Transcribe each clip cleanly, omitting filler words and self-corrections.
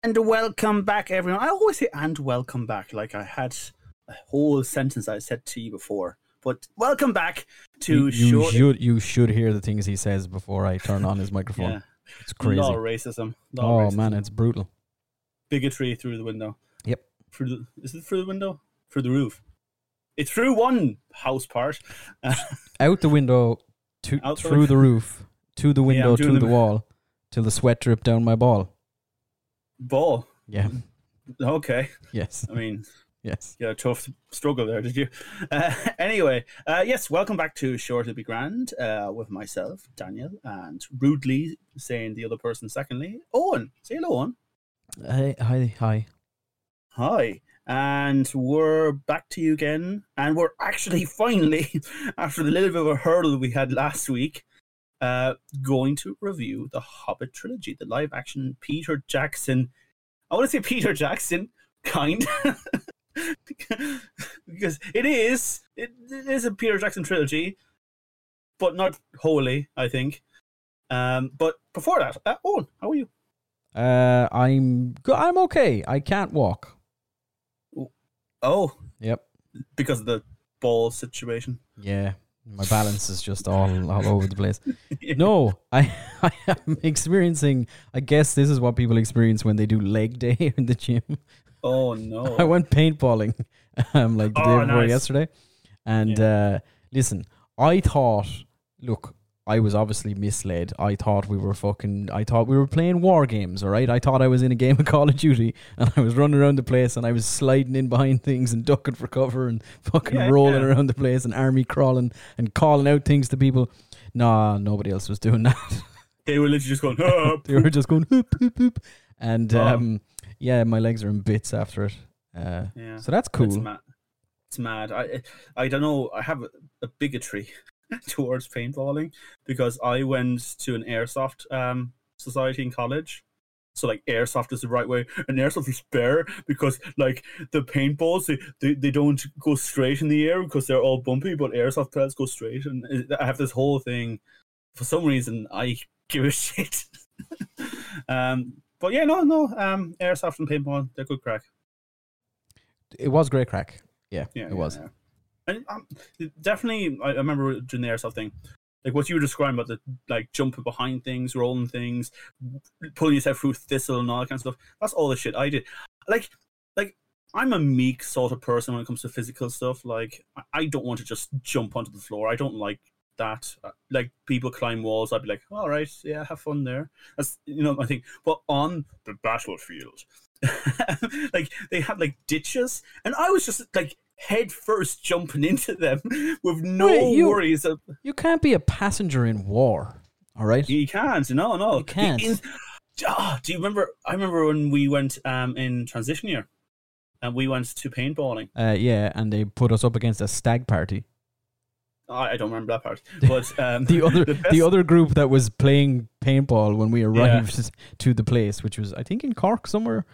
And welcome back, everyone. I always say "and welcome back" like I had a whole sentence I said to you before. But welcome back to you should hear the things he says before I turn on his microphone. Yeah. It's crazy. Law of racism. Law of racism. Man, it's brutal. Bigotry through the window. Yep. Is it through the window? Through the roof. It's through one house part. Out the window, through the roof, to the window, to the wall, till the sweat dripped down my ball. Ball. Yeah. Okay. Yes. I mean, yes. Yeah, tough struggle there, did you? Anyway, yes, welcome back to Sure to Be Grand with myself, Daniel, and rudely saying the other person secondly, Owen. Say hello, Owen. Hi. And we're back to you again. And we're actually finally, after the little bit of a hurdle we had last week, going to review the Hobbit trilogy, the live action Peter Jackson. I want to say Peter Jackson kind because it is a Peter Jackson trilogy, but not wholly, I think. But before that, Owen, how are you? I'm good. I'm okay. I can't walk. Oh, yep. Because of the ball situation. Yeah. My balance is just all over the place. Yeah. No, I am experiencing, I guess this is what people experience when they do leg day in the gym. Oh, no. I went paintballing like the day before yesterday. And listen, I thought, look, I was obviously misled. I thought we were playing war games, all right? I thought I was in a game of Call of Duty and I was running around the place and I was sliding in behind things and ducking for cover and rolling around the place and army crawling and calling out things to people. Nah, nobody else was doing that. They were literally just going, hoop. They were just going, hoop, hoop, hoop. And my legs are in bits after it. So that's cool. It's mad. I don't know. I have a bigotry towards paintballing because I went to an airsoft society in college. So like airsoft is the right way and airsoft is bare because like the paintballs they don't go straight in the air because they're all bumpy, but airsoft pellets go straight. And I have this whole thing. For some reason I give a shit. But yeah, no. Airsoft and paintball, they're good crack. It was great crack. Yeah, it was. Yeah. And definitely, I remember doing the airsoft thing, like what you were describing about the like jumping behind things, rolling things, pulling yourself through thistle and all that kind of stuff. That's all the shit I did. Like I'm a meek sort of person when it comes to physical stuff. Like I don't want to just jump onto the floor. I don't like that. Like people climb walls, I'd be like, all right, yeah, have fun there. That's my thing. But on the battlefield, like they had like ditches, and I was just like, head first jumping into them with worries. You can't be a passenger in war, all right? You can't. No. You can't. Do you remember? I remember when we went in transition year and we went to paintballing. Yeah, and they put us up against a stag party. I don't remember that part. But the other group that was playing paintball when we arrived to the place, which was, I think, in Cork somewhere,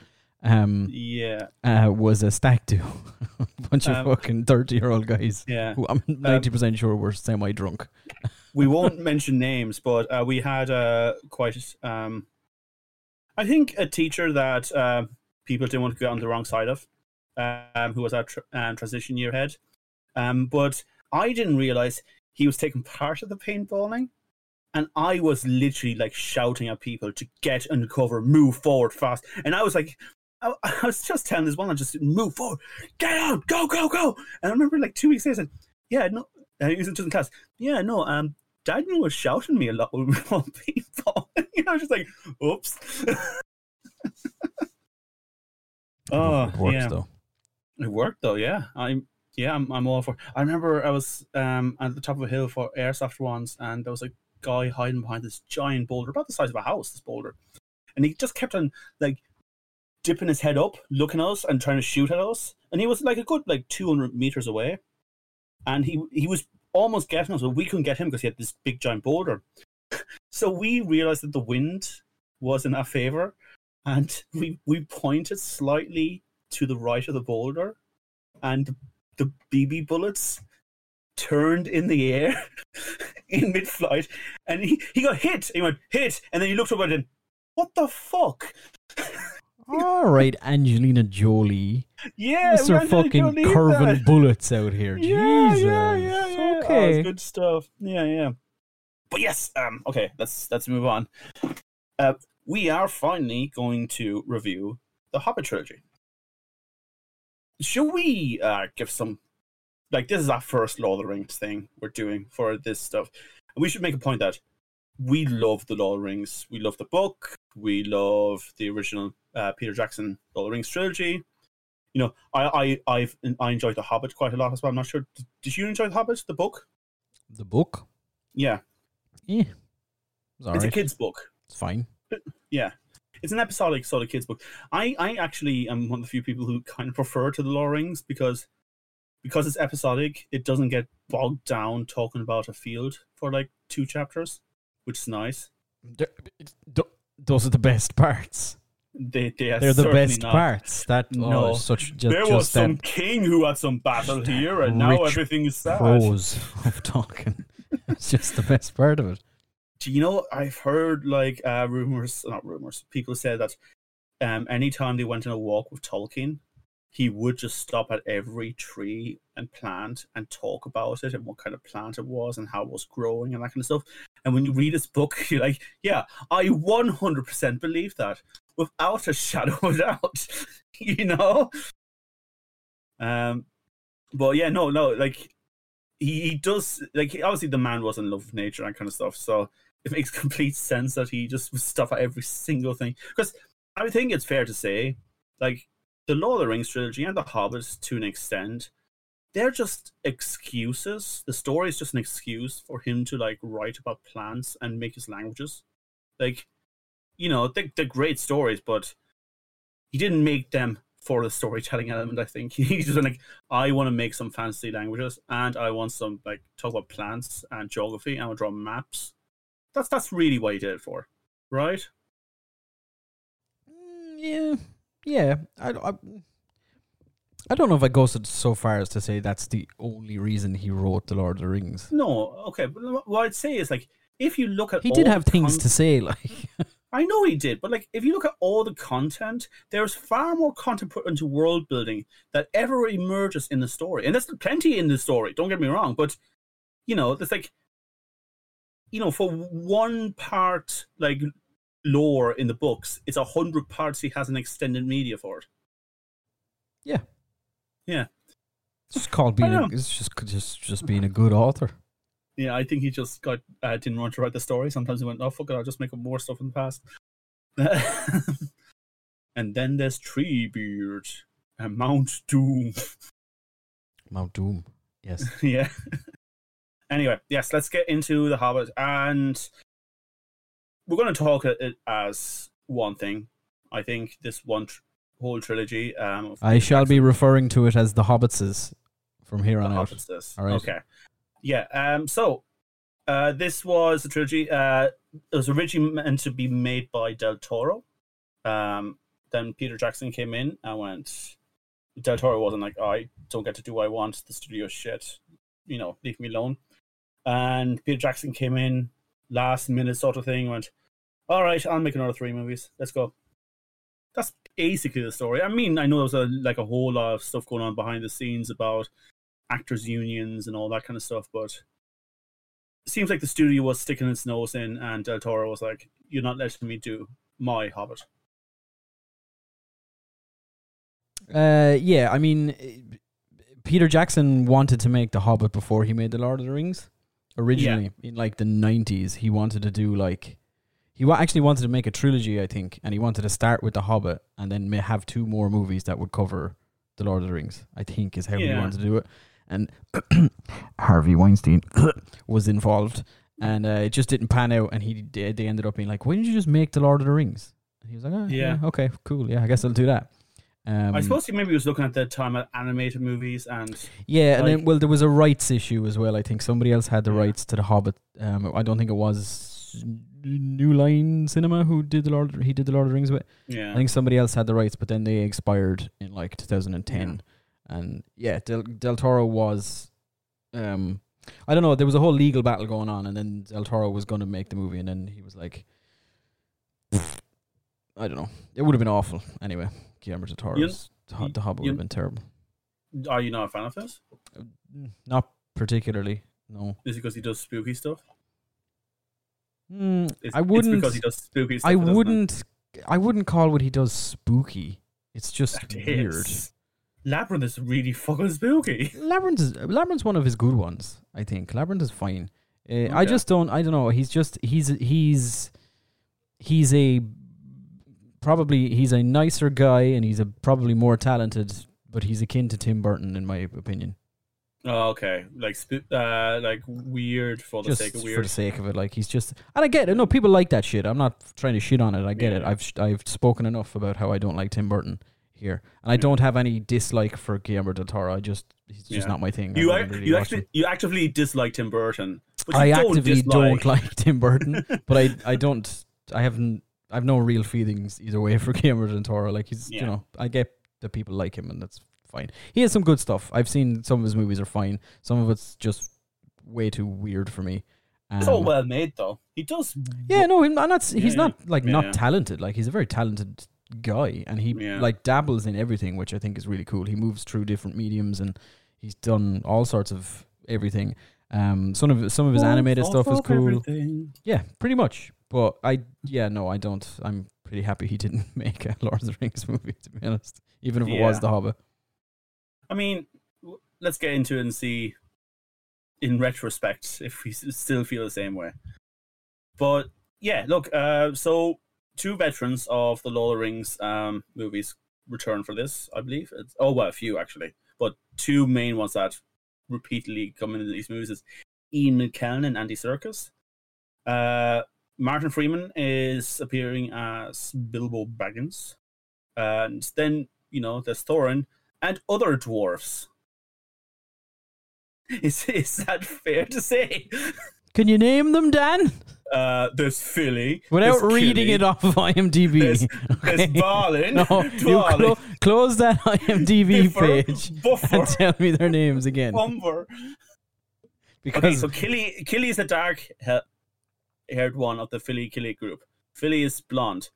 was a stag do. A bunch of fucking 30-year-old guys who I'm 90% sure were semi-drunk. We won't mention names, but we had quite... I think a teacher that people didn't want to get on the wrong side of, who was our transition year head. But I didn't realise he was taking part of the paintballing. And I was literally like shouting at people to get under cover, move forward fast. And I was like... I was just telling this one, I just move forward, get out, go, go, go. And I remember like 2 weeks later, I said, he was in class, Daniel was shouting me a lot when we were on paintball. I was just like, oops. It works though. It worked though, yeah. I'm all for it. I remember I was at the top of a hill for airsoft once and there was a guy hiding behind this giant boulder, about the size of a house, this boulder. And he just kept on like, dipping his head up, looking at us and trying to shoot at us. And he was like a good 200 meters away. And he was almost getting us, but we couldn't get him because he had this big giant boulder. So we realized that the wind was in our favor, and we pointed slightly to the right of the boulder, and the BB bullets turned in the air in mid-flight, and he got hit. He went, hit, and then he looked over and, what the fuck? All right, Angelina Jolie. Yeah, these are fucking curving bullets out here. Yeah, Jesus. Yeah. Okay, oh, it's good stuff. Yeah. But yes, okay, let's move on. We are finally going to review the Hobbit trilogy. Should we give some? This is our first Lord of the Rings thing we're doing for this stuff, and we should make a point that we love the Lord of the Rings. We love the book. We love the original Peter Jackson Lord of the Rings trilogy. You know, I enjoyed The Hobbit quite a lot as well. I'm not sure. Did you enjoy The Hobbit, the book? The book? Yeah. Yeah. It's a kid's book. It's fine. But, yeah. It's an episodic sort of kid's book. I actually am one of the few people who kind of prefer to the Lord of the Rings because it's episodic, it doesn't get bogged down talking about a field for 2 chapters, which is nice. Those are the best parts. They're the best parts. There was some king who had some battle here, and now everything is sad. Prose of Tolkien. It's just the best part of it. Do you know, I've heard people said that anytime they went on a walk with Tolkien, he would just stop at every tree and plant and talk about it and what kind of plant it was and how it was growing and that kind of stuff. And when you read his book, you're like, yeah, I 100% believe that without a shadow of a doubt, you know? But yeah, he does, obviously the man was in love with nature and kind of stuff. So it makes complete sense that he just would stop at every single thing. Because I think it's fair to say, the Lord of the Rings trilogy and the Hobbits, to an extent, they're just excuses. The story is just an excuse for him to write about plants and make his languages. They're great stories, but he didn't make them for the storytelling element. I think he's just I want to make some fantasy languages, and I want some talk about plants and geography, and I'll draw maps. That's really what he did it for, right? Yeah. Yeah, I don't know if I go so far as to say that's the only reason he wrote The Lord of the Rings. No, okay. But what I'd say is, if you look at he did have things to say, I know he did, but, if you look at all the content, there's far more content put into world building that ever emerges in the story. And there's plenty in the story, don't get me wrong, but, there's, for one part, lore in the books, it's 100 parts. He has an extended media for it. Yeah. It's called being. It's just being a good author. Yeah, I think he just didn't want to write the story. Sometimes he went, "Oh fuck it, I'll just make up more stuff in the past." And then there's Treebeard and Mount Doom. Mount Doom. Yes. Yeah. Anyway, yes. Let's get into the Hobbit and. We're going to talk it as one thing. I think this one whole trilogy. I shall be referring to it as the Hobbitses from here on out. All right. Okay. Yeah. So this was a trilogy. It was originally meant to be made by Del Toro. Then Peter Jackson came in and went. Del Toro wasn't I don't get to do what I want. The studio shit. Leave me alone. And Peter Jackson came in. Last minute sort of thing, went, all right, I'll make another 3 movies. Let's go. That's basically the story. I mean, I know there was a whole lot of stuff going on behind the scenes about actors' unions and all that kind of stuff, but it seems like the studio was sticking its nose in, and Del Toro was like, you're not letting me do my Hobbit. Yeah, I mean, Peter Jackson wanted to make The Hobbit before he made The Lord of the Rings. Originally, yeah. In the 90s, he wanted to do actually wanted to make a trilogy, I think, and he wanted to start with The Hobbit and then have 2 more movies that would cover The Lord of the Rings, I think is how he wanted to do it. And Harvey Weinstein was involved, and it just didn't pan out, and they ended up being why didn't you just make The Lord of the Rings? And he was like, oh, yeah, okay, cool, yeah, I guess I'll do that. I suppose he maybe was looking at that time at animated movies and... Yeah, and then, well, there was a rights issue as well, I think. Somebody else had the rights to The Hobbit. I don't think it was New Line Cinema who did he did The Lord of the Rings with. Yeah. I think somebody else had the rights, but then they expired in like 2010. Yeah. And yeah, Del Toro was... I don't know, there was a whole legal battle going on, and then Del Toro was going to make the movie, and then he was like... I don't know. It would have been awful. Anyway, Guillermo del Toro's The Hobbit would have been terrible. Are you not a fan of his? Not particularly, no. Is it because he does spooky stuff? I wouldn't. It's because he does spooky stuff. I wouldn't call what he does spooky. It's just weird. Labyrinth is really fucking spooky. Labyrinth's one of his good ones, I think. Labyrinth is fine. Okay. I don't know. He's a nicer guy, and he's probably more talented, but he's akin to Tim Burton, in my opinion. Oh, okay. Like weird for the sake of weird. For the sake of it, like he's just... And I get it. No, people like that shit. I'm not trying to shit on it. I get it. I've spoken enough about how I don't like Tim Burton here, and I don't have any dislike for Guillermo del Toro. He's just not my thing. You actively dislike Tim Burton. But I don't like Tim Burton, but I have no real feelings either way for Guillermo del Toro. Like you know, I get that people like him, and that's fine. He has some good stuff. I've seen some of his movies are fine. Some of it's just way too weird for me. It's all well made, though. He does. Yeah, no, he's not talented. Like he's a very talented guy, and he like dabbles in everything, which I think is really cool. He moves through different mediums, and he's done all sorts of everything. Some of his animated stuff is cool. Everything. Yeah, pretty much. But I don't. I'm pretty happy he didn't make a Lord of the Rings movie, to be honest, even if it was The Hobbit. I mean, let's get into it and see, in retrospect, if we still feel the same way. But yeah, look, so two veterans of the Lord of the Rings movies return for this, I believe. A few actually, but two main ones that repeatedly come into these movies is Ian McKellen and Andy Serkis. Martin Freeman is appearing as Bilbo Baggins. And then, you know, there's Thorin and other dwarves. Is that fair to say? Can you name them, Dan? There's Fili. Without reading Kili. It off of IMDb. There's Balin. No, Dwarling. You close that IMDb page and tell me their names again. Bombur. So Kili is the dark... haired one of the Fili group. Fili is blonde.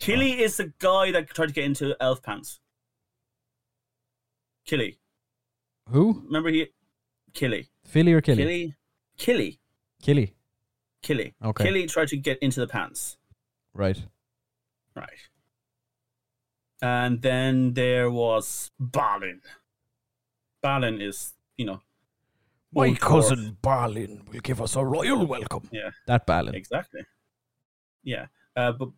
Kili is the guy that tried to get into elf pants. Kili. Who? Remember he? Kili. Fili or Kili? Kili. Okay. Kili tried to get into the pants. Right. And then there was Balin. Balin is, you know, my cousin Balin will give us a royal welcome. Yeah, that Balin. Exactly. Yeah, but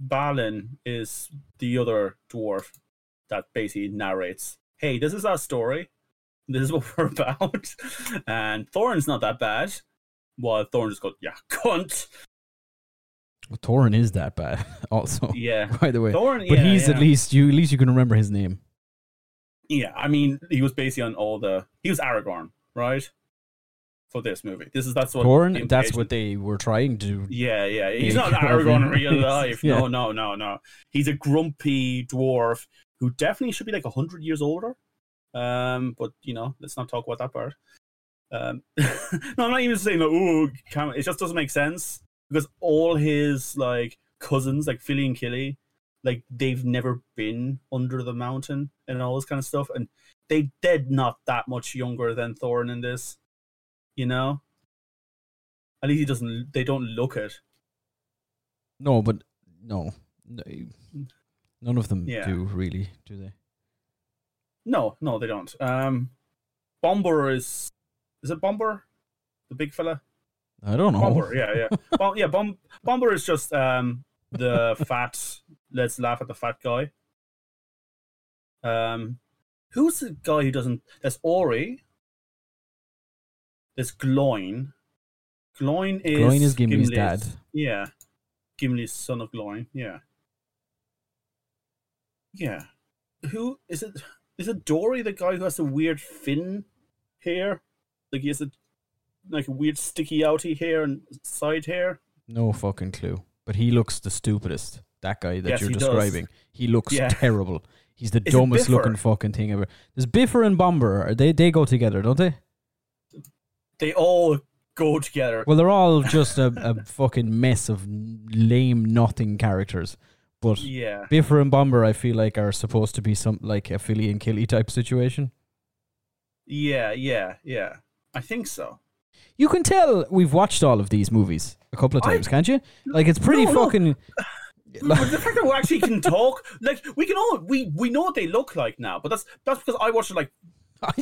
Balin is the other dwarf that basically narrates, hey, this is our story. This is what we're about. And Thorin's not that bad. Well, Thorin just goes, yeah, cunt. Well, Thorin is that bad also. Yeah. By the way. Thorin, but he's at least you can remember his name. Yeah, I mean, he was basically on he was Aragorn, right? For this movie, that's what Thorin. That's what they were trying to. Yeah. He's not Aragorn in real life. Yeah. No. He's a grumpy dwarf who definitely should be like 100 years older. But you know, let's not talk about that part. No, I'm not even saying that. Ooh, it just doesn't make sense because all his like cousins, like Fili and Kili, like they've never been under the mountain and all this kind of stuff, and they did not that much younger than Thorin in this. You know, at least they don't look it. No, but none of them do really, do they? No, they don't. Bombur is it Bombur, the big fella? I don't know. Bombur, Bombur is just the fat. Let's laugh at the fat guy. Who's the guy who doesn't? There's Ori. There's Gloin. Gloin is Gimli's dad. Yeah. Gimli's son of Gloin. Yeah. Yeah. Who is it? Is it Dory, the guy who has the weird fin hair? Like he has a, like a weird sticky outy hair and side hair? No fucking clue. But he looks the stupidest. That guy that you're describing. Does. He looks terrible. He's the dumbest looking fucking thing ever. There's Biffer and Bombur. They go together, don't they? They all go together. Well, they're all just a fucking mess of lame nothing characters. But Biffer and Bombur, I feel like, are supposed to be some like a Fili and Kili type situation. Yeah. I think so. You can tell we've watched all of these movies a couple of times, can't you? Like, it's pretty fucking... But the fact that we actually can talk, like, we can all... We know what they look like now, but that's because I watched it, like,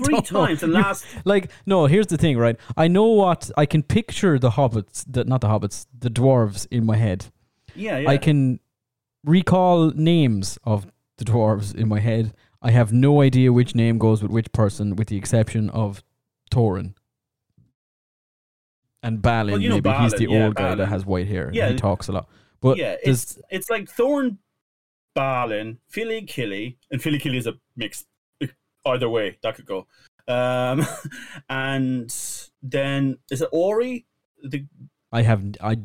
three times in the last... Like, no, here's the thing, right? I know what... I can picture the hobbits... the dwarves in my head. Yeah. I can recall names of the dwarves in my head. I have no idea which name goes with which person, with the exception of Thorin. And Balin, well, maybe Balin, he's the old guy that has white hair. Yeah, and he talks a lot. But it's like Thorin, Balin, Fili, Kili, and Fili Kili is a mix. Either way, that could go. And then is it Ori? I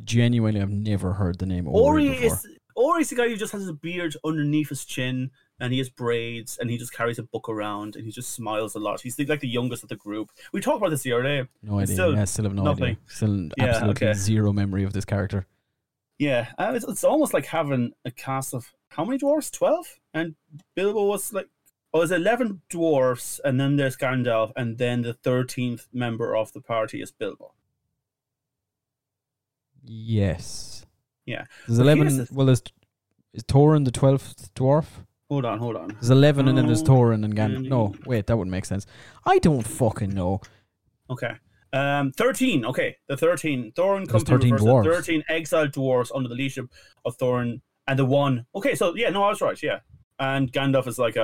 genuinely have never heard the name Ori before. Ori's the guy who just has his beard underneath his chin, and he has braids, and he just carries a book around, and he just smiles a lot. He's like the youngest of the group. We talked about this the other day. No idea. I still have no idea. Still absolutely zero memory of this character. Yeah, it's almost like having a cast of how many dwarves? 12? And Bilbo was like, there's 11 dwarves, and then there's Gandalf, and then the 13th member of the party is Bilbo. Yes. Yeah. There's 11. Well, is Thorin the 12th dwarf? Hold on. There's 11, and then there's Thorin and Gandalf. No, wait, that wouldn't make sense. I don't fucking know. Okay. 13. Okay, the 13. Thorin comes to reverse the 13 exiled dwarves under the leadership of Thorin and the one. Okay, so yeah, no, I was right. Yeah, and Gandalf is like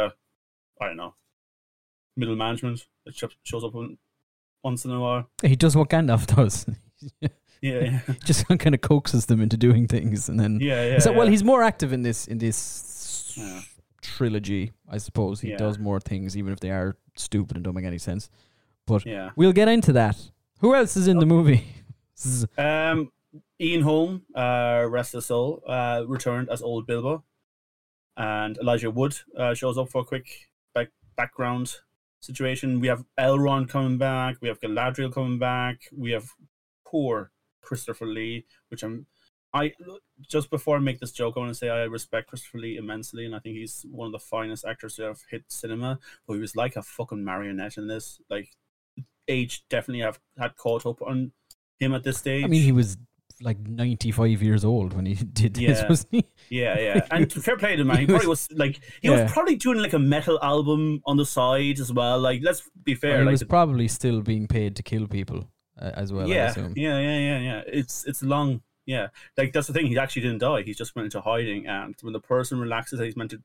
middle management that shows up once in a while. He does what Gandalf does. yeah. Just kind of coaxes them into doing things, and then well, he's more active in this trilogy, I suppose. He does more things, even if they are stupid and don't make any sense. But we'll get into that. Who else is in the movie? Ian Holm, rest his soul, returned as old Bilbo, and Elijah Wood shows up for a quick background situation. We have Elrond coming back. We have Galadriel coming back. We have poor Christopher Lee, which I just before I make this joke, I want to say I respect Christopher Lee immensely, and I think he's one of the finest actors to have hit cinema. But he was like a fucking marionette in this, like. Age definitely had caught up on him at this stage. I mean, he was like 95 years old when he did this, wasn't he? Yeah. And fair play to him, man. He probably was like, was probably doing like a metal album on the side as well. Like, let's be fair. Well, he was probably still being paid to kill people as well, I assume. Yeah. It's long. Yeah. Like, that's the thing. He actually didn't die. He just went into hiding. And when the person relaxes, he's meant to,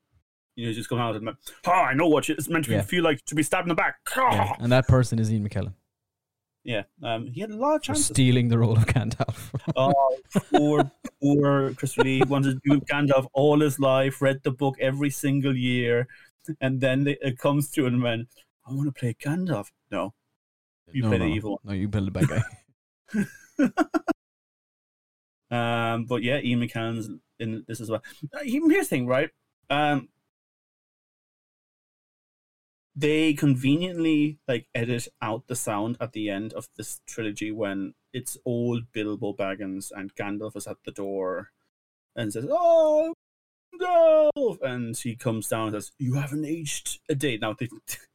just come out and I know what it's meant to feel like to be stabbed in the back. Yeah. And that person is Ian McKellen. Yeah, he had a lot of chances. For stealing the role of Gandalf. Oh, poor Christopher Lee wanted to do Gandalf all his life, read the book every single year, and then it comes to him and went, I want to play Gandalf. No, you play the evil one. No, you play the bad guy. But yeah, Ian McKellen's in this as well. Here's the thing, right? They conveniently like edit out the sound at the end of this trilogy when it's old Bilbo Baggins and Gandalf is at the door and says, "Oh, Gandalf!" and he comes down and says, "You haven't aged a day." Now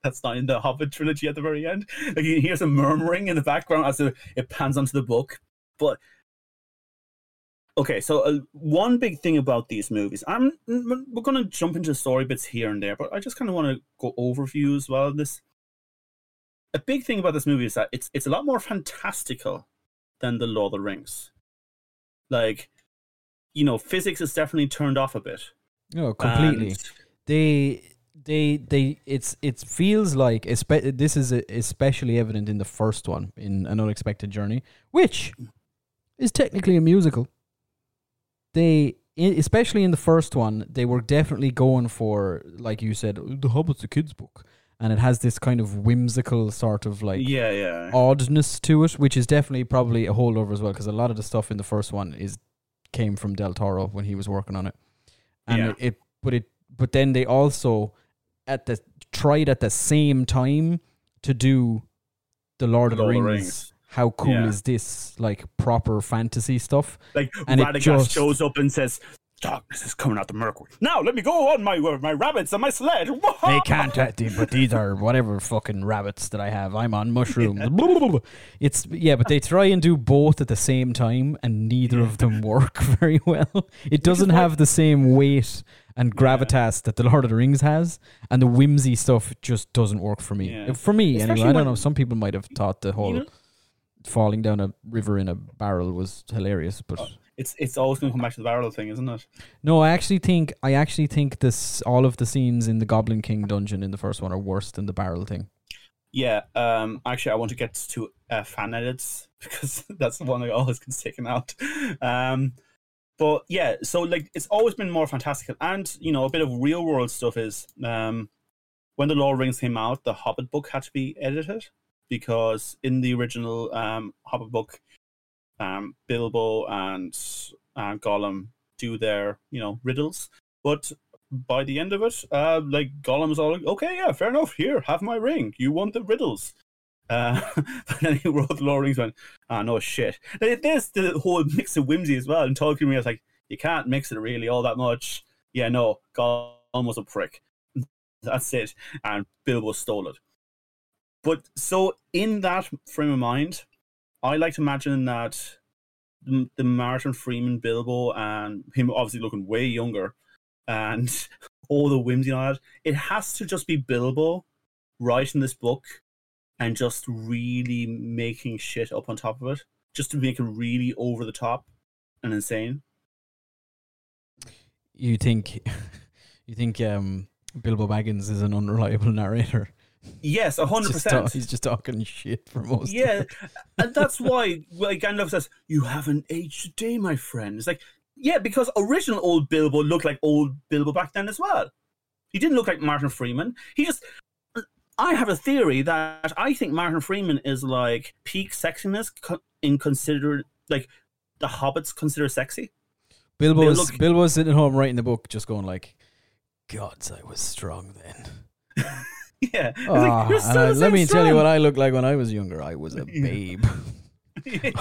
that's not in the Hobbit trilogy at the very end. Like you hear some murmuring in the background as it pans onto the book, but. Okay, so one big thing about these movies, we're going to jump into story bits here and there, but I just kind of want to go overview as well. A big thing about this movie is that it's a lot more fantastical than The Lord of the Rings. Like, physics is definitely turned off a bit. No, completely. And it feels like, this is especially evident in the first one, in An Unexpected Journey, which is technically a musical. They especially in the first one, they were definitely going for, like you said, The Hobbit's a kid's book. And it has this kind of whimsical sort of like oddness to it, which is definitely probably a holdover as well, because a lot of the stuff in the first one came from Del Toro when he was working on it. And but then they also tried at the same time to do the Lord of the Rings. How cool is this? Like proper fantasy stuff. Like Radagast shows up and says, "Darkness is coming out the Mercury. Now let me go on my rabbits and my sled." They can't, but these are whatever fucking rabbits that I have. I'm on mushrooms. Yeah. But they try and do both at the same time, and neither of them work very well. It doesn't have the same weight and gravitas that the Lord of the Rings has, and the whimsy stuff just doesn't work for me. Yeah. For me, especially anyway. I don't know. Some people might have thought the whole falling down a river in a barrel was hilarious, but. It's always going to come back to the barrel thing, isn't it? No, I actually think this all of the scenes in the Goblin King dungeon in the first one are worse than the barrel thing. Yeah, actually, I want to get to fan edits because that's the one that always gets taken out. But yeah, so like it's always been more fantastical, and you know a bit of real world stuff is when the Lord of the Rings came out, the Hobbit book had to be edited because in the original Hobbit book. Bilbo and Gollum do their, riddles. But by the end of it, Gollum's all like, okay, yeah, fair enough. Here, have my ring. You want the riddles. But then he wrote the Lord of the Rings went, no shit. There's the whole mix of whimsy as well. And Tolkien was like, you can't mix it really all that much. Yeah, no, Gollum was a prick. That's it. And Bilbo stole it. But so in that frame of mind, I like to imagine that the Martin Freeman Bilbo and him obviously looking way younger and all the whimsy and all that, it has to just be Bilbo writing this book and just really making shit up on top of it, just to make it really over the top and insane. You think Bilbo Baggins is an unreliable narrator? Yes, 100%. He's just talking shit for most. Yeah, and that's why Gandalf says, "You haven't aged a day, my friend." It's like, yeah, because original old Bilbo looked like old Bilbo back then as well. He didn't look like Martin Freeman. I have a theory that I think Martin Freeman is like peak sexiness in considered like the Hobbits consider sexy. Bilbo's sitting at home writing the book, just going like, "Gods, I was strong then." Yeah. Let me tell you what I looked like when I was younger. I was a babe.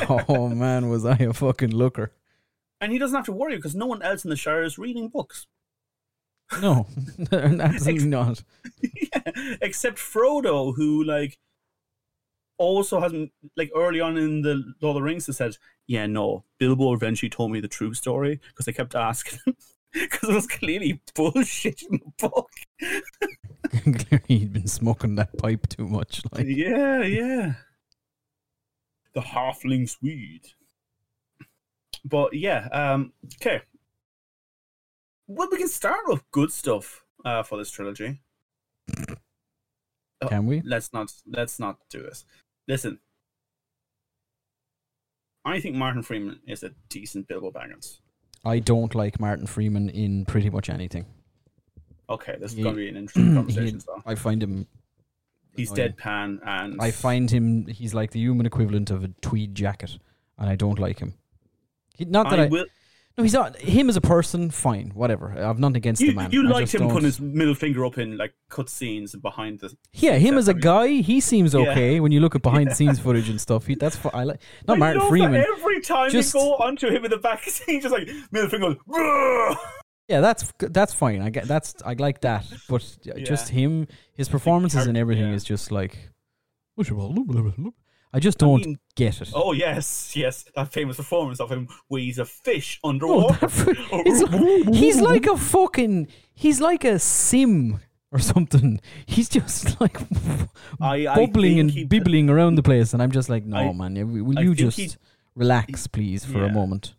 Oh man, was I a fucking looker. And he doesn't have to worry because no one else in the Shire is reading books. No, absolutely not. Yeah, except Frodo, who also hasn't early on in the Lord of the Rings has said, yeah, no, Bilbo eventually told me the true story because I kept asking. Because it was clearly bullshit in the book. Clearly he'd been smoking that pipe too much. Yeah. The halfling's weed. But yeah, okay. Well, we can start with good stuff for this trilogy. Can we? Let's not do this. Listen. I think Martin Freeman is a decent Bilbo Baggins. I don't like Martin Freeman in pretty much anything. Okay, this is going to be an interesting conversation. I find him... He's deadpan and... I find him... He's like the human equivalent of a tweed jacket, and I don't like him. No, he's not... Him as a person, fine, whatever. I've nothing against the man. You liked him putting his middle finger up in cut scenes and behind the... Yeah, him as a guy, he seems okay when you look at behind-the-scenes footage and stuff. That's what I like. Not Martin Freeman. Every time you go onto him in the back scene, just middle finger... Yeah, that's fine. I get I like that, but just him, his performances and everything is just like. I just don't get it. Oh yes, that famous performance of him where he's a fish underwater. Oh, he's like a sim or something. He's just like bubbling and bibbling around the place, and I'm just like, no man, will you just relax, please, for a moment?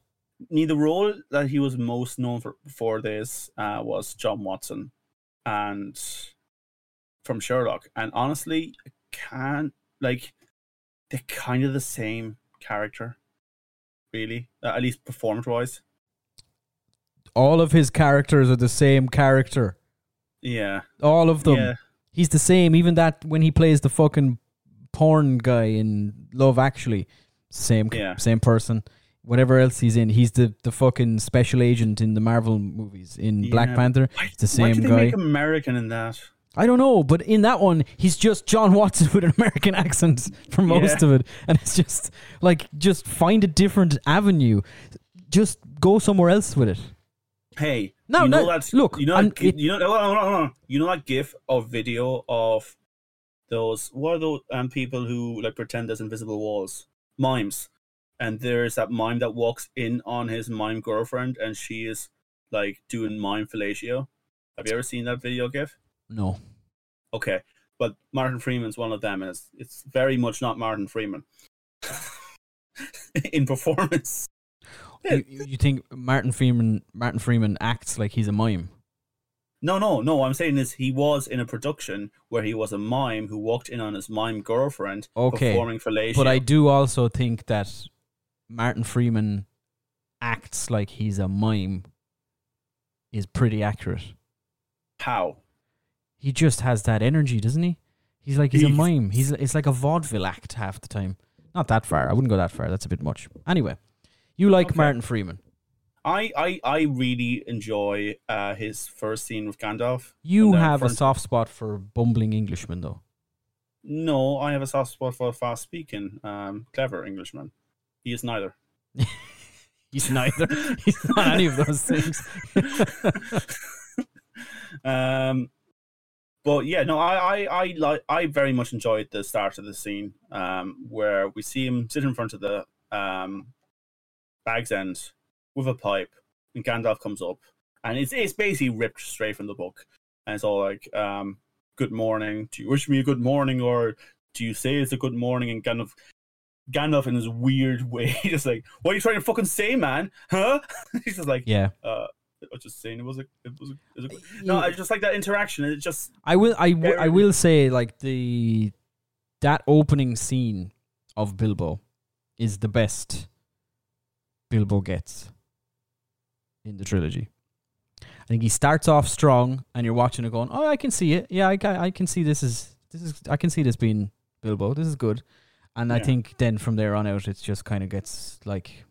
The role that he was most known for before this was John Watson and from Sherlock. And honestly, they're kind of the same character, really, at least performance-wise. all of his characters are the same character. Yeah. All of them. Yeah. He's the same, even that when he plays the fucking porn guy in Love Actually. Same person. Whatever else he's in. He's the fucking special agent in the Marvel movies. In Black Panther, it's the same guy. Why did they make him American in that? I don't know, but in that one, he's just John Watson with an American accent for most of it. And it's just, like, just find a different avenue. Just go somewhere else with it. Hey, no, you know that, look, you know that gif or video of those, what are those people who, like, pretend there's invisible walls? Mimes. And there's that mime that walks in on his mime girlfriend, and she is, like, doing mime fellatio. Have you ever seen that video gif? No. Okay. But Martin Freeman's one of them, and it's very much not Martin Freeman in performance. You think Martin Freeman acts like he's a mime? No. I'm saying is he was in a production where he was a mime who walked in on his mime girlfriend performing fellatio. But I do also think that Martin Freeman acts like he's a mime is pretty accurate. How? He just has that energy, doesn't he? He's a mime. It's like a vaudeville act half the time. Not that far. I wouldn't go that far. That's a bit much. Anyway, you like Martin Freeman. I really enjoy his first scene with Gandalf. You have a soft spot for bumbling Englishmen, though. No, I have a soft spot for fast-speaking, clever Englishmen. He is neither. He's neither. He's not any of those things. But yeah, no, I very much enjoyed the start of the scene where we see him sitting in front of the Bag's End with a pipe, and Gandalf comes up, and it's basically ripped straight from the book, and it's all like, "Good morning. Do you wish me a good morning, or do you say it's a good morning?" And Gandalf in his weird way, just like, "What are you trying to fucking say, man? Huh?" He's just like, "Yeah." I was just saying it was no, I just like that interaction. It just I will say, like, that opening scene of Bilbo is the best Bilbo gets in the trilogy. I think he starts off strong, and you're watching it going, "Oh, I can see it. Yeah, I can see this is I can see this being Bilbo. This is good." And I think then from there on out, it just kind of gets like,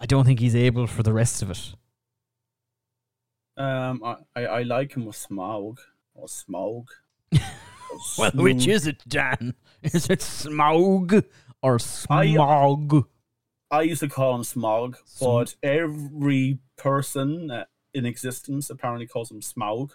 I don't think he's able for the rest of it. I like him with Smaug. Or Smaug. Well, which is it, Dan? Is it Smaug or Smaug? I used to call him Smaug, but every person in existence apparently calls him Smaug.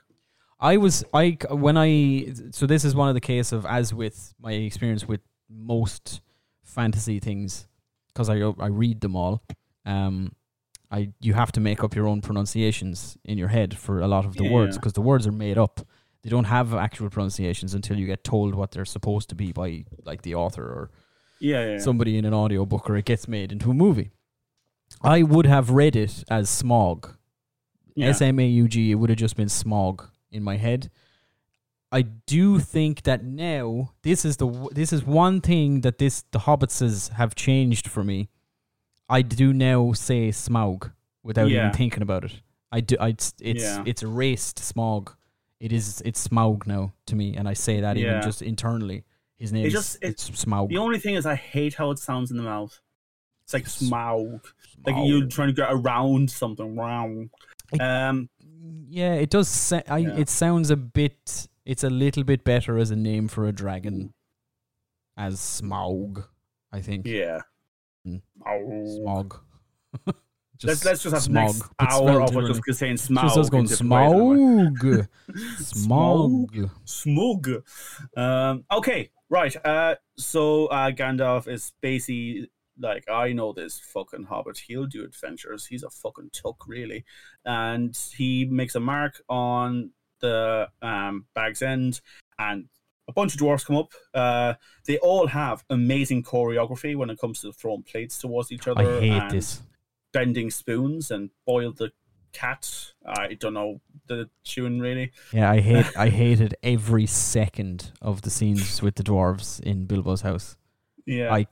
So this is one of the case of, as with my experience with most fantasy things, because I read them all. You have to make up your own pronunciations in your head for a lot of the words, because the words are made up. They don't have actual pronunciations until you get told what they're supposed to be by, like, the author or somebody in an audiobook, or it gets made into a movie. I would have read it as Smaug. S-M-A-U-G. It would have just been Smaug in my head. I do think that now this is one thing that the Hobbitses have changed for me. I do now say Smaug without even thinking about it. It's erased Smaug. It's Smaug now to me, and I say that even just internally. His name is Smaug. The only thing is, I hate how it sounds in the mouth. It's like Smaug. Like you're trying to get around something. It does. It sounds a bit. It's a little bit better as a name for a dragon, as Smaug, I think. Yeah. Smaug. Let's just have the next hour of us just saying Smaug. Just us going Smaug. Smaug. Smaug. Okay, right. So Gandalf is basically like, I know this fucking hobbit. He'll do adventures. He's a fucking tuck, really. And he makes a mark on the Bag's End, and a bunch of dwarves come up. They all have amazing choreography when it comes to throwing plates towards each other. I hate this. Bending spoons and boil the cat. I don't know the tune really. Yeah, I hated every second of the scenes with the dwarves in Bilbo's house. Yeah, I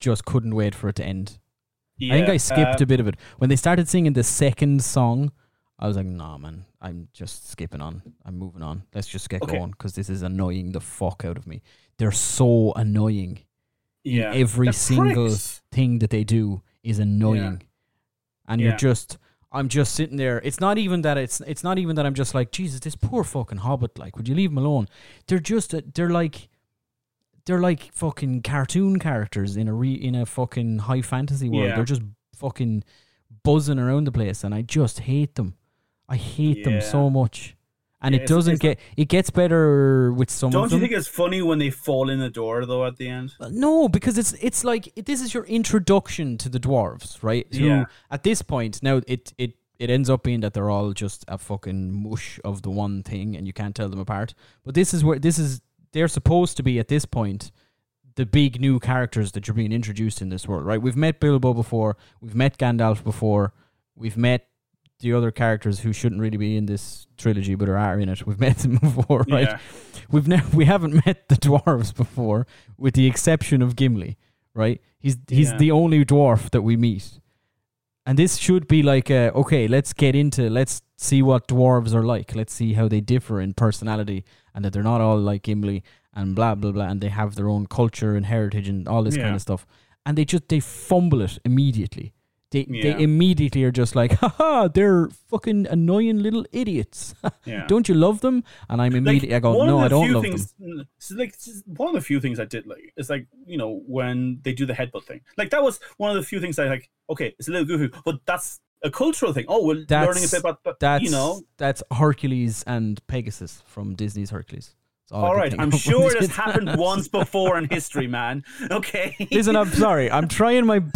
just couldn't wait for it to end. Yeah, I think I skipped a bit of it. When they started singing the second song, I was like, nah, man, I'm just skipping on. I'm moving on. Let's just get going, because this is annoying the fuck out of me. They're so annoying. Yeah. Every single thing that they do is annoying. Yeah. And you're just... I'm just sitting there. It's not even that it's not even that I'm just like, Jesus, this poor fucking hobbit, like, would you leave him alone? They're just they're like fucking cartoon characters in a fucking high fantasy world. Yeah. They're just fucking buzzing around the place, and I just hate them. I hate them so much. And it gets better with some of them. Don't you think it's funny when they fall in the door, though, at the end? No, because it's like, this is your introduction to the dwarves, right? Who, at this point, now it ends up being that they're all just a fucking mush of the one thing, and you can't tell them apart. But this is they're supposed to be, at this point, the big new characters that you're being introduced in this world, right? We've met Bilbo before. We've met Gandalf before. We've met the other characters who shouldn't really be in this trilogy but are in it. We've met them before, right? Yeah. We haven't met the dwarves before, with the exception of Gimli, right? He's the only dwarf that we meet. And this should be like, let's see what dwarves are like. Let's see how they differ in personality, and that they're not all like Gimli and blah, blah, blah, and they have their own culture and heritage and all this kind of stuff. And they fumble it immediately. They immediately are just like, haha, they're fucking annoying little idiots. Don't you love them? And I'm immediately, like, I go, no, I don't love them. So, like, one of the few things I did like is, like, you know, when they do the headbutt thing. Like, that was one of the few things I like, okay, it's a little goofy, but that's a cultural thing. Oh, we're learning a bit about, but you know. That's Hercules and Pegasus from Disney's Hercules. All right, I'm sure this happened once before in history, man. Okay. Listen, I'm sorry. I'll try and do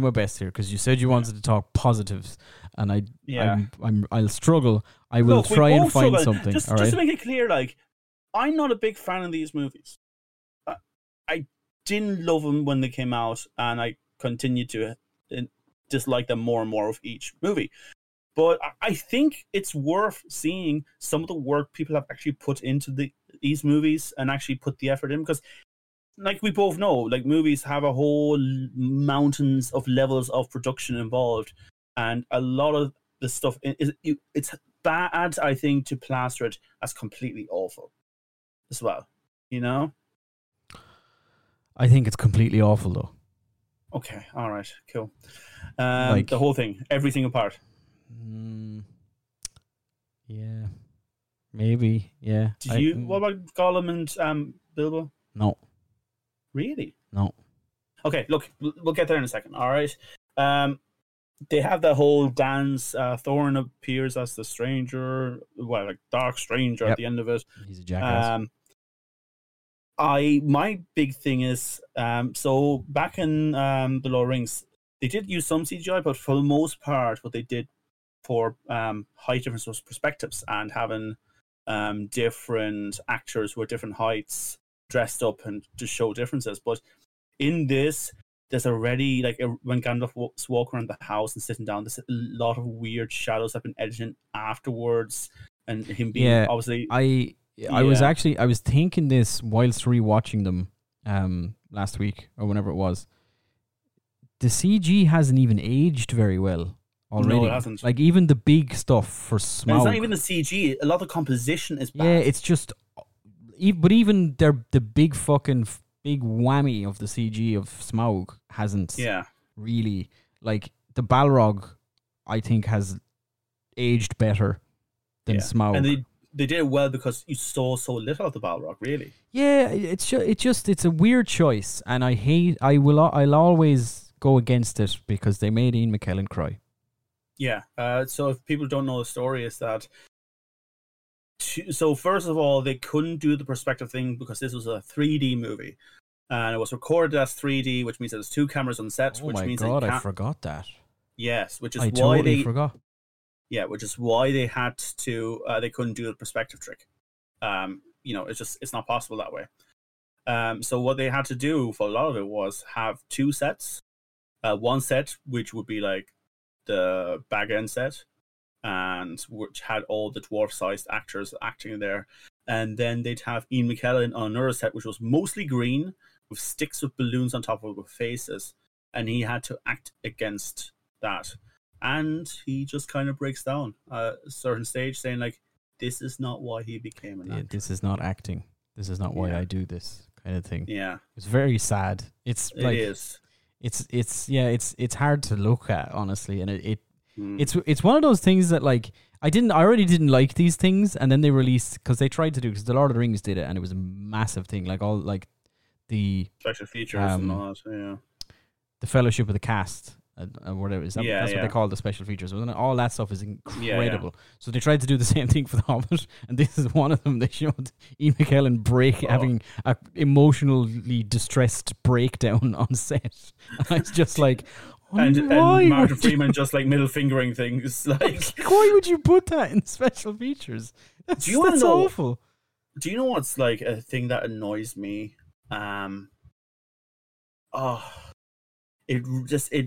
my best here, because you said you wanted to talk positives, and I'll struggle. I will try and find something. Just to make it clear, like, I'm not a big fan of these movies. I didn't love them when they came out, and I continue to dislike them more and more with each movie. But I think it's worth seeing some of the work people have actually put into these movies and actually put the effort in, because, like we both know, like, movies have a whole mountains of levels of production involved, and a lot of the stuff it's bad, I think, to plaster it as completely awful as well. You know, I think it's completely awful, though. Okay, all right, cool. The whole thing, every single part. Yeah, maybe. Yeah. What about Gollum and Bilbo? No. Really? No. Okay, look, we'll get there in a second. All right. They have that whole dance. Thorin appears as the stranger, dark stranger at the end of it. He's a jackass. My big thing is, so back in the Lord of the Rings, they did use some CGI, but for the most part, what they did for height difference was perspectives, and having different actors who are different heights dressed up and to show differences. But in this, there's already, like, when Gandalf walks around the house and sitting down, there's a lot of weird shadows that have been edited afterwards, and him being obviously... I was thinking this whilst rewatching them last week or whenever it was. The CG hasn't even aged very well already. No, it hasn't. Like, even the big stuff for Smaug. It's not even the CG. A lot of the composition is bad. Yeah, it's just... But even the big fucking... Big whammy of the CG of Smaug hasn't really... Like, the Balrog, I think, has aged better than Smaug. And they did it well because you saw so little of the Balrog, really. Yeah, it's a weird choice. And I'll always... go against it, because they made Ian McKellen cry. Yeah. So if people don't know the story, is that... So first of all, they couldn't do the perspective thing because this was a 3D movie. And it was recorded as 3D, which means there's two cameras on set. I forgot that. Yes, which is why they forgot. Yeah, which is why they had to... they couldn't do the perspective trick. You know, it's not possible that way. So what they had to do for a lot of it was have two sets. One set, which would be like the Baggins set, and which had all the dwarf-sized actors acting in there. And then they'd have Ian McKellen on another set, which was mostly green, with sticks with balloons on top of it with faces. and he had to act against that. And he just kind of breaks down at a certain stage, saying like, this is not why he became an actor. This is not acting. This is not why I do this kind of thing. Yeah. It's very sad. It's like, it is. It's hard to look at, honestly. And it's one of those things that like, I already didn't like these things. And then they released, because the Lord of the Rings did it and it was a massive thing. Like all, like the special features and all that, the Fellowship of the Cast. Whatever is that, that's what they call the special features. All that stuff is incredible. So they tried to do the same thing for The Hobbit, and this is one of them. They showed Ian McKellen having an emotionally distressed breakdown on set. And it's just like, and Martin Freeman just like middle fingering things. Like, why would you put that in special features? That's awful. Do you know what's like a thing that annoys me? It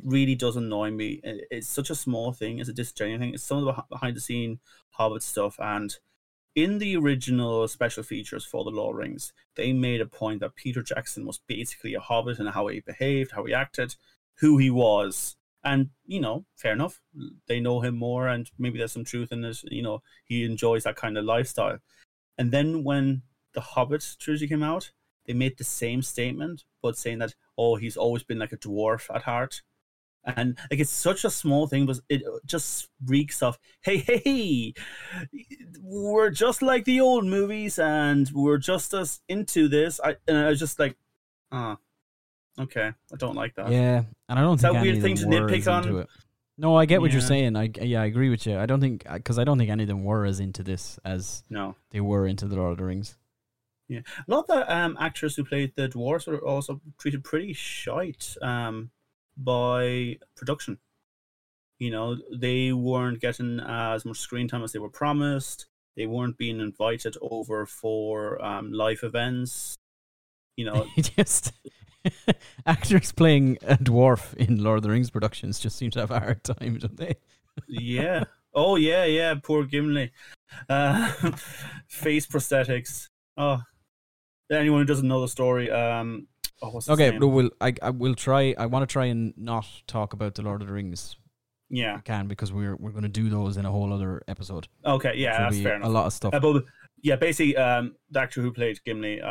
really does annoy me. It's such a small thing. It's a disgenuine thing. It's some of the behind-the-scene Hobbit stuff. And in the original special features for The Lord of the Rings, they made a point that Peter Jackson was basically a Hobbit and how he behaved, how he acted, who he was. And, fair enough. They know him more, and maybe there's some truth in it. He enjoys that kind of lifestyle. And then when the Hobbit trilogy came out, they made the same statement, but saying that, he's always been like a dwarf at heart. And like, it's such a small thing, but it just reeks of, hey, we're just like the old movies and we're just as into this. And I was just like, okay, I don't like that. Yeah, and I don't think it's that weird thing to nitpick on. It. No, I get what you're saying. I agree with you. I don't think any of them were as into this as they were into The Lord of the Rings. Yeah, a lot of the actors who played the dwarves were also treated pretty shite by production. They weren't getting as much screen time as they were promised. They weren't being invited over for live events. Just actors playing a dwarf in Lord of the Rings productions just seem to have a hard time, don't they? Yeah. Oh yeah. Poor Gimli. Face prosthetics. Oh. Anyone who doesn't know the story, what's his name? I want to try and not talk about the Lord of the Rings. Yeah, I can, because we're going to do those in a whole other episode. Okay, yeah, that's fair enough. A lot of stuff. But yeah, basically, the actor who played Gimli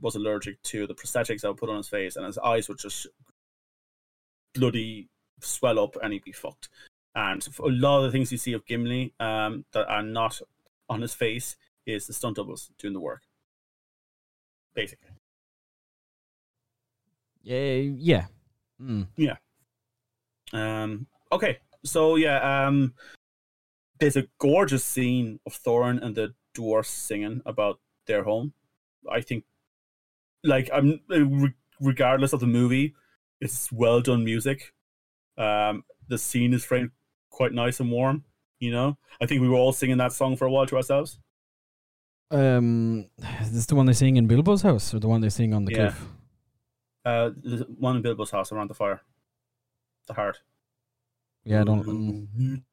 was allergic to the prosthetics that were put on his face, and his eyes would just bloody swell up, and he'd be fucked. And a lot of the things you see of Gimli that are not on his face is the stunt doubles doing the work. Basically. Yeah. Mm. Yeah. Okay. So, yeah. There's a gorgeous scene of Thorin and the dwarves singing about their home. I think, like, regardless of the movie, it's well done music. The scene is framed quite nice and warm. I think we were all singing that song for a while to ourselves. Is this the one they sing in Bilbo's house, or the one they sing on the cliff? The one in Bilbo's house around the fire, the heart. Yeah, I don't.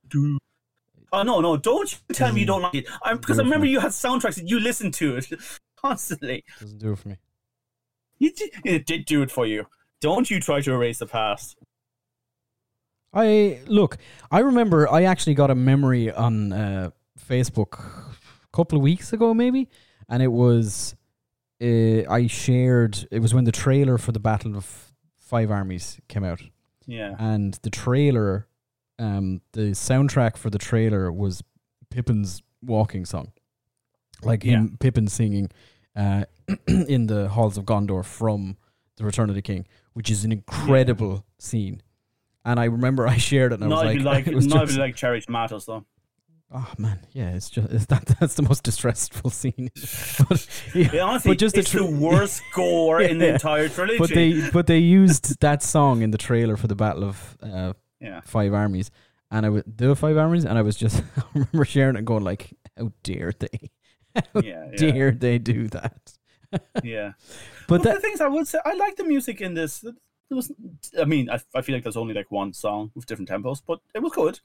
Oh no! Don't you tell me you don't like it, because I remember you had soundtracks and you listened to it constantly. Doesn't do it for me. It did do it for you. Don't you try to erase the past. I remember. I actually got a memory on Facebook. Couple of weeks ago maybe, and it was when the trailer for the Battle of Five Armies came out, and the trailer, the soundtrack for the trailer was Pippin's walking song, like him Pippin singing in the halls of Gondor from The Return of the King, which is an incredible scene. And I remember I shared it, and not I was like, it was not just, like cherry tomatoes though. Oh man, yeah, it's just that's the most distressful scene. But, honestly, but just it's the worst gore in the entire trilogy. But they used that song in the trailer for the Battle of Five Armies, and I remember sharing it and going like, how dare they do that? Yeah, but the things I would say, I like the music in this. There was, I feel like there's only like one song with different tempos, but it was good.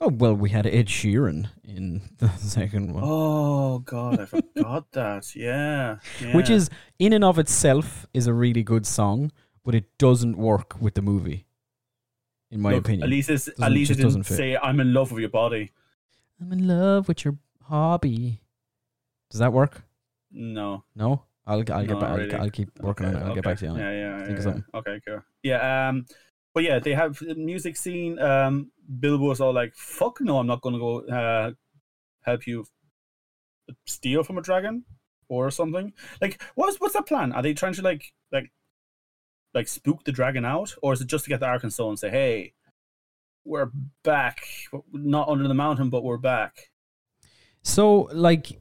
Oh, well, we had Ed Sheeran in the second one. Oh, God, I forgot that. Yeah. Which is, in and of itself, is a really good song. but it doesn't work with the movie, in my opinion. At least it didn't say, I'm in love with your body. I'm in love with your hobby. Does that work? No? I'll get back. I'll keep working on it. I'll get back to you on it. Think of something. Okay, cool. Yeah. But yeah, they have the music scene. Bilbo's all like, fuck no, I'm not going to go help you steal from a dragon or something. Like, what's the plan? Are they trying to like spook the dragon out? Or is it just to get the Arkenstone and say, hey, we're back. Not under the mountain, but we're back. So, like,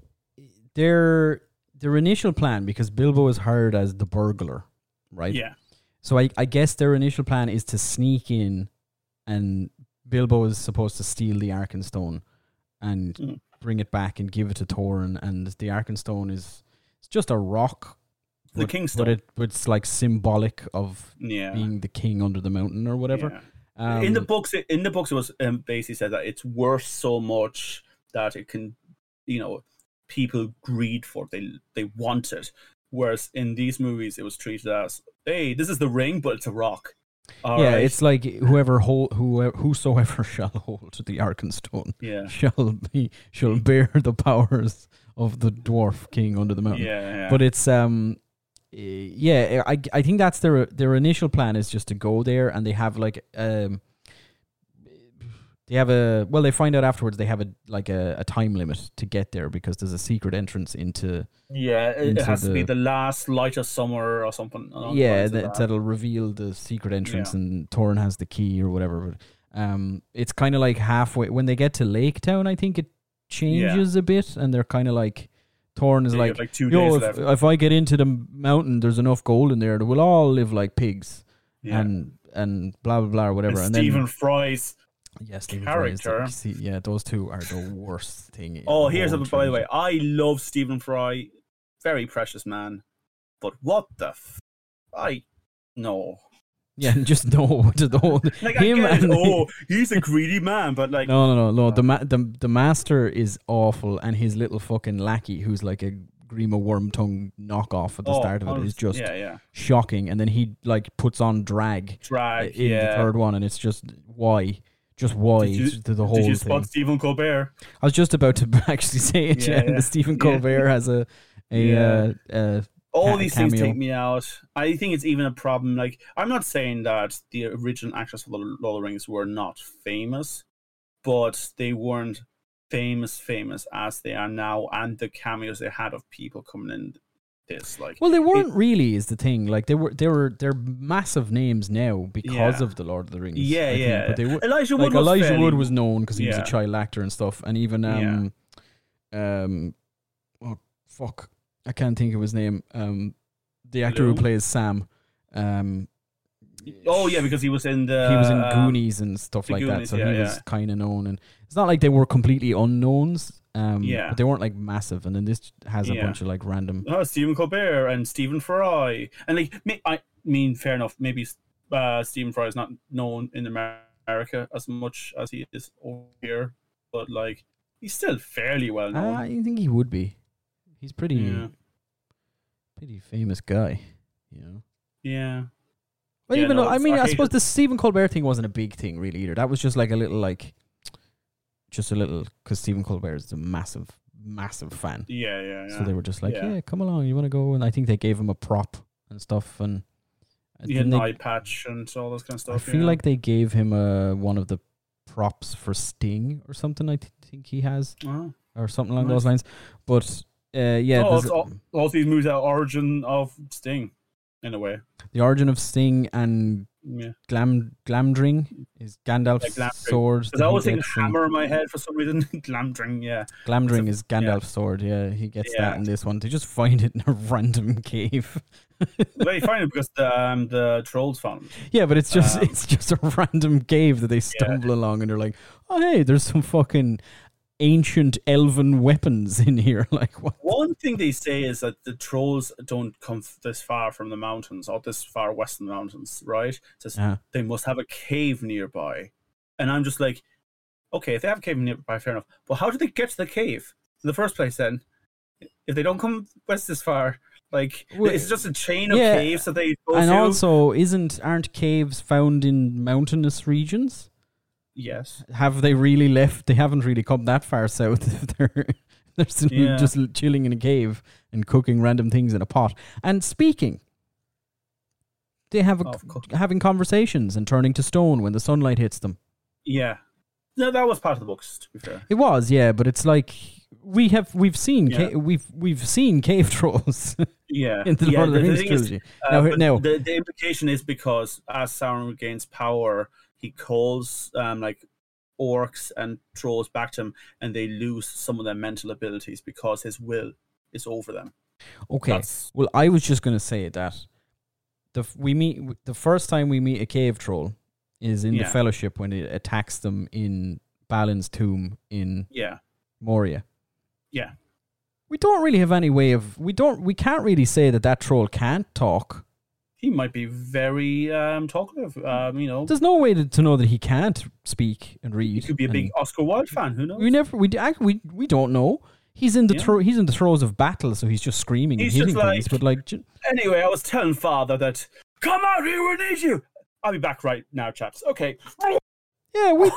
their initial plan, because Bilbo is hired as the burglar, right? Yeah. So I guess their initial plan is to sneak in, and Bilbo is supposed to steal the Arkenstone and bring it back and give it to Thorin. And the Arkenstone it's just a rock. The King's Stone. But it's like symbolic of being the king under the mountain or whatever. Yeah. In the books, it was basically said that it's worth so much that it can, people greed for it. They want it. Whereas in these movies, it was treated as, hey, this is the ring, but it's a rock. All right. It's like whosoever shall hold the Arkenstone shall bear the powers of the dwarf king under the mountain. Yeah. But it's I think that's their initial plan is just to go there, and they have they find out afterwards they have a time limit to get there because there's a secret entrance into it has to be the last light of summer or something. That'll reveal the secret entrance, and Thorin has the key or whatever. But it's kind of like halfway when they get to Lake Town. I think it changes a bit, and they're kind of like. Thorin is if I get into the mountain, there's enough gold in there that we'll all live like pigs, and blah blah blah or whatever. And Stephen Fry's character, those two are the worst thing. Oh, here's a by the way, I love Stephen Fry, very precious man, but what the no. Yeah, just no to the whole him. He's a greedy man, but like no. The master is awful, and his little fucking lackey, who's like a Grima Wormtongue knockoff at the start of it, is just shocking. And then he like puts on drag in the third one, and it's just why. Just why the whole thing. Did you spot Stephen Colbert? I was just about to actually say it. Stephen Colbert has a all these things take me out. I think it's even a problem. Like, I'm not saying that the original actors for the Lord of the Rings were not famous, but they weren't famous as they are now, and the cameos they had of people coming in this. Like, well, they weren't really is the thing. Like, they're massive names now because of the Lord of the Rings. Yeah. But they were, Elijah Wood was known because he was a child actor and stuff, and even I can't think of his name. The actor who plays Sam. Because he was in Goonies and stuff like that. So he was kind of known, and it's not like they were completely unknowns. But they weren't like massive. And then this has a bunch of like random. Oh, Stephen Colbert and Stephen Fry, and like I mean, fair enough. Maybe Stephen Fry is not known in America as much as he is over here, but like he's still fairly well known. I think he would be. He's pretty famous guy, you know. Yeah. Well, I suppose the Stephen Colbert thing wasn't a big thing really either. That was just like because Stephen Colbert is a massive, massive fan. So they were just like, come along, you want to go? And I think they gave him a prop and stuff, and he had an eye patch and all those kind of stuff. I feel like they gave him one of the props for Sting or something. I think he has or something along those lines, but. All these movies are origin of Sting, in a way. The origin of Sting and Glamdring is Gandalf's sword. Because I always think hammer in my head for some reason. Glamdring, Glamdring is Gandalf's sword. Yeah, he gets that in this one. They just find it in a random cave. They find it because the trolls found it. Yeah, but it's just a random cave that they stumble along, and they're like, oh hey, there's some fucking ancient elven weapons in here. Like, what? One thing they say is that the trolls don't come this far from the mountains, or this far west of the mountains, right? They must have a cave nearby. And I'm just like, okay, if they have a cave nearby, fair enough. But how do they get to the cave in the first place then? If they don't come west this far, Like, it's just a chain of caves that they go to. And also, aren't caves found in mountainous regions? Yes. Have they really left? They haven't really come that far south if they're still just chilling in a cave and cooking random things in a pot. And speaking. They have having conversations and turning to stone when the sunlight hits them. Yeah. No, that was part of the books, to be fair. It was, yeah, but it's like we've seen cave trolls. Yeah. In the Lord of the Rings trilogy. Now, the implication is because as Sauron regains power, he calls orcs and trolls back to him, and they lose some of their mental abilities because his will is over them. Okay. Well, I was just going to say that the first time we meet a cave troll is in the Fellowship when it attacks them in Balin's tomb in Moria. Yeah. We don't really have any way of... We can't really say that troll can't talk. He might be very talkative, There's no way to know that he can't speak and read. He could be a big Oscar Wilde fan, who knows? We don't know. He's in the he's in the throes of battle, so he's just screaming and hitting things. But anyway, I was telling Father that, come out here, we need you. I'll be back right now, chaps. Okay. Yeah, we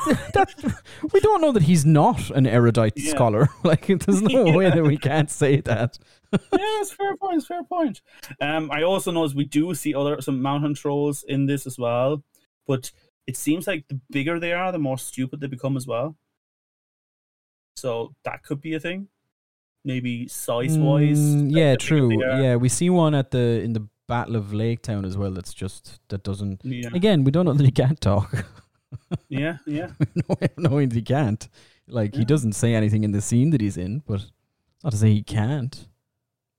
don't know that he's not an erudite scholar. Like, there's no way that we can't say that. Yeah, it's fair point. I also noticed we do see some mountain trolls in this as well, but it seems like the bigger they are, the more stupid they become as well. So that could be a thing. Maybe size-wise. Yeah, true. Yeah, we see one in the Battle of Lake Town as well. That's that doesn't. Yeah. Again, we don't know that he can't talk. Yeah. No way of knowing that he can't. Like he doesn't say anything in the scene that he's in, but not to say he can't.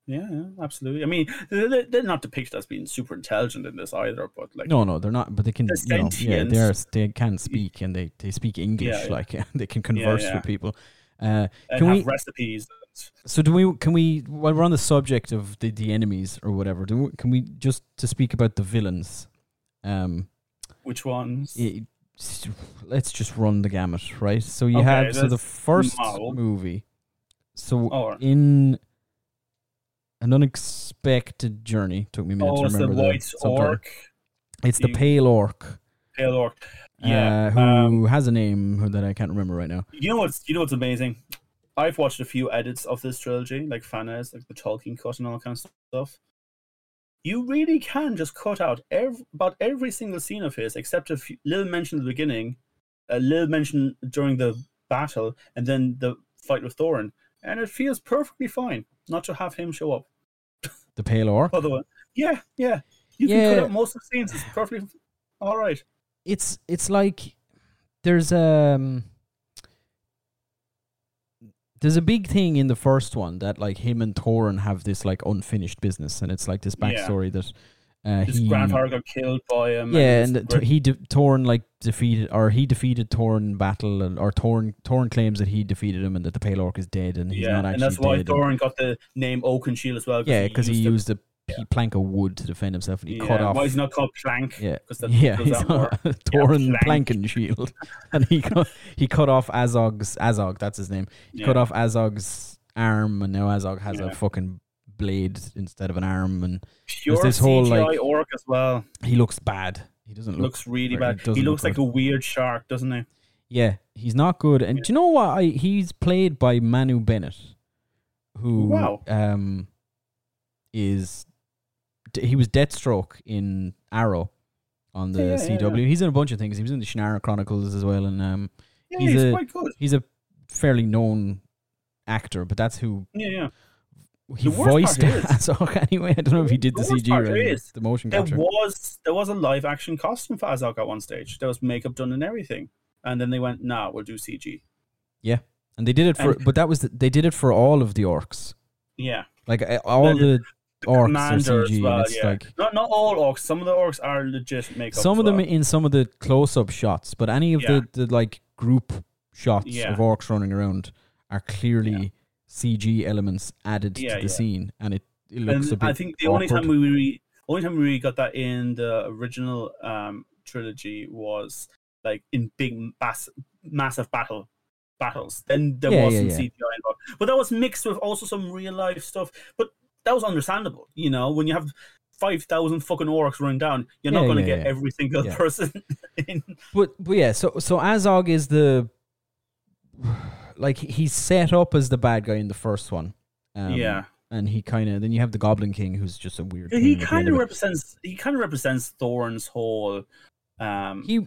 Yeah, absolutely. I mean, they're not depicted as being super intelligent in this either. But no, they're not. But they can, they can speak, and they speak English. They can converse with people. Recipes. So while we're on the subject of the enemies or whatever, can we just to speak about the villains? Which ones? Let's just run the gamut, right? So you have the first movie. So in An Unexpected Journey, took me a minute to remember that. It's the white orc. It's the pale orc. Who has a name that I can't remember right now. You know what's amazing? I've watched a few edits of this trilogy, like fan edits, like the Tolkien cut and all that kind of stuff. You really can just cut out about every single scene of his, except a little mention at the beginning, a little mention during the battle, and then the fight with Thorin, and it feels perfectly fine not to have him show up. The pale orc? Yeah. You can cut out most of the scenes. It's perfectly all right. It's like there's a big thing in the first one that like him and Thorin have this like unfinished business, and it's like this backstory that his grandfather got killed by him. Yeah, and he defeated Thorin in battle, and Thorin claims that he defeated him and that the Pale Orc is dead, and he's not actually dead. And that's why Thorin got the name Oakenshield as well. Yeah, because he used the plank of wood to defend himself, and he cut off. Why is it not called plank? Yeah, he's Thorin Plankenshield, and he cut off Azog. That's his name. He cut off Azog's arm, and now Azog has a fucking blade instead of an arm. And there's this whole CGI orc as well. He looks bad. He doesn't look. Looks really bad. He looks like a weird shark, doesn't he? Yeah, he's not good. And do you know what? He's played by Manu Bennett, who he was Deathstroke in Arrow on the CW. Yeah. He's in a bunch of things. He was in the Shannara Chronicles as well, and he's quite good. He's a fairly known actor, but that's who. Yeah. He voiced Azog anyway. I don't know if he did the CG or the motion capture. There was a live action costume for Azog at one stage. There was makeup done and everything, and then they went, "Nah, we'll do CG." Yeah, and they did it for. But that was they did it for all of the orcs. Yeah, like all the orcs are CG. Well, it's not all orcs. Some of the orcs are legit makeup. Some of them in some of the close-up shots, but any of the like group shots of orcs running around are clearly CG elements added to the scene, and it looks a bit. I think the awkward. only time we got that in the original trilogy was like in big massive battles. Then there was some CGI involved, but that was mixed with also some real life stuff. But that was understandable. You know, when you have 5,000 fucking orcs run down, you're not going to get every single person in. But yeah, so Azog is the... Like, he's set up as the bad guy in the first one. And he kind of... Then you have the Goblin King, who's just a weird... He kind of represents... He kind of represents Thorin's whole...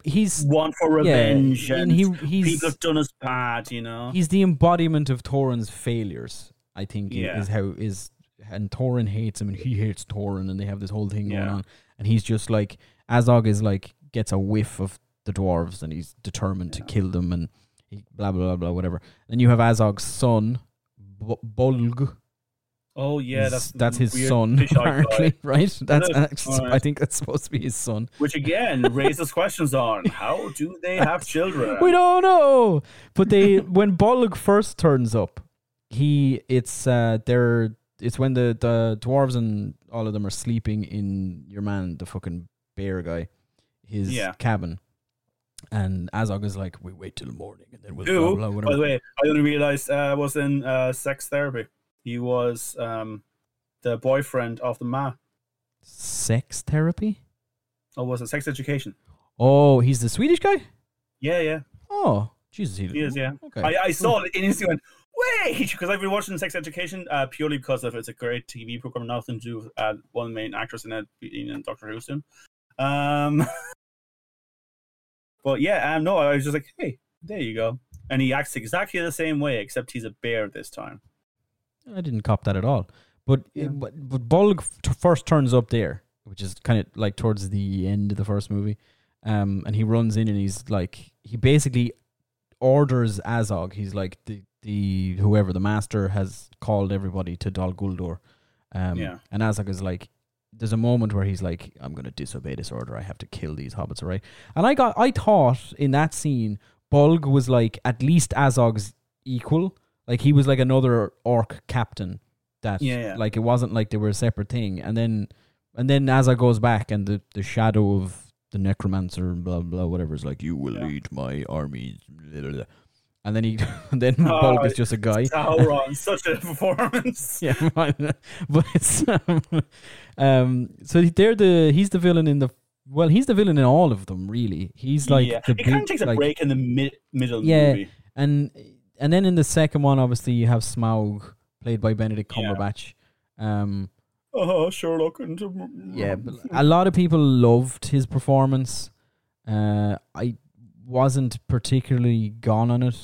he's want for revenge, and he's, people have done us bad, you know. He's the embodiment of Thorin's failures, I think, and Thorin hates him, and he hates Thorin, and they have this whole thing going on. And he's just like, Azog is like, gets a whiff of the dwarves, and he's determined to kill them, and he, blah, blah, blah, blah, whatever. Then you have Azog's son, Bolg. Oh yeah, that's his son, apparently, right? I think that's supposed to be his son. Which again raises questions on how do they have children? We don't know. But they, when Bolg first turns up, it's when the dwarves and all of them are sleeping in your man, the fucking bear guy, his cabin. And Azog is like, we wait till morning and then we'll blah, blah, whatever. By the way, I only realized I was in sex therapy. He was the boyfriend of the ma. Sex therapy? Oh, was it sex education? Oh, he's the Swedish guy? Yeah, yeah. Oh, Jesus. He is, yeah. Okay. I saw it and instantly went, wait! Because I've been watching Sex Education purely because of it's a great TV program, nothing to do with one main actress in it being Dr. Who soon. But yeah, no, I was just like, hey, there you go. And he acts exactly the same way, except he's a bear this time. I didn't cop that at all. But Bolg first turns up there, which is kind of like towards the end of the first movie. And he runs in and he's like, he basically orders Azog. He's like, the whoever, the master has called everybody to Dol Guldur. And Azog is like, there's a moment where he's like, I'm going to disobey this order. I have to kill these hobbits, all right? And I thought in that scene, Bolg was like at least Azog's equal. Like, he was like another orc captain that, like, it wasn't like they were a separate thing. And then Azog goes back and the shadow of the necromancer and blah, blah, whatever is like, you will lead my armies. And then Bolg is just a guy. Sauron, such a performance. Yeah, but it's, so he's the villain in the, well, he's the villain in all of them, really. He's like, it kind of takes a break in the middle movie. And then in the second one, obviously, you have Smaug, played by Benedict Cumberbatch. Sherlock. But a lot of people loved his performance. I wasn't particularly gone on it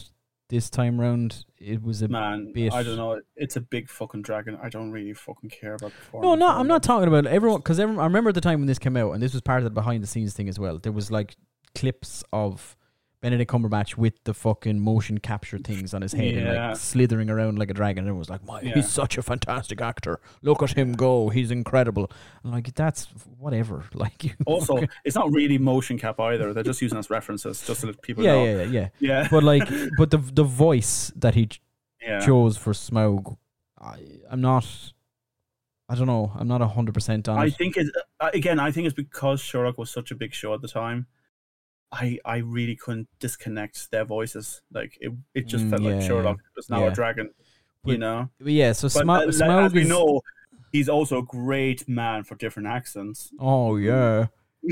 this time round. It was a bit... I don't know. It's a big fucking dragon. I don't really fucking care about performance. No, I'm not talking about everyone, because I remember at the time when this came out, and this was part of the behind-the-scenes thing as well. There was, like, clips of... Benedict Cumberbatch with the fucking motion capture things on his head and like slithering around like a dragon. And it was like, he's such a fantastic actor. Look at him go. He's incredible. I'm like, that's whatever. Like, you also, it's not really motion cap either. They're just using as references just so that people know. Yeah. But like, the voice that he chose for Smaug, I don't know. I'm not 100% on it. I think it's because Sherlock was such a big show at the time. I really couldn't disconnect their voices. Like it just felt like Sherlock was now a dragon, you know. So Smaug, as we know, he's also a great man for different accents. Oh yeah,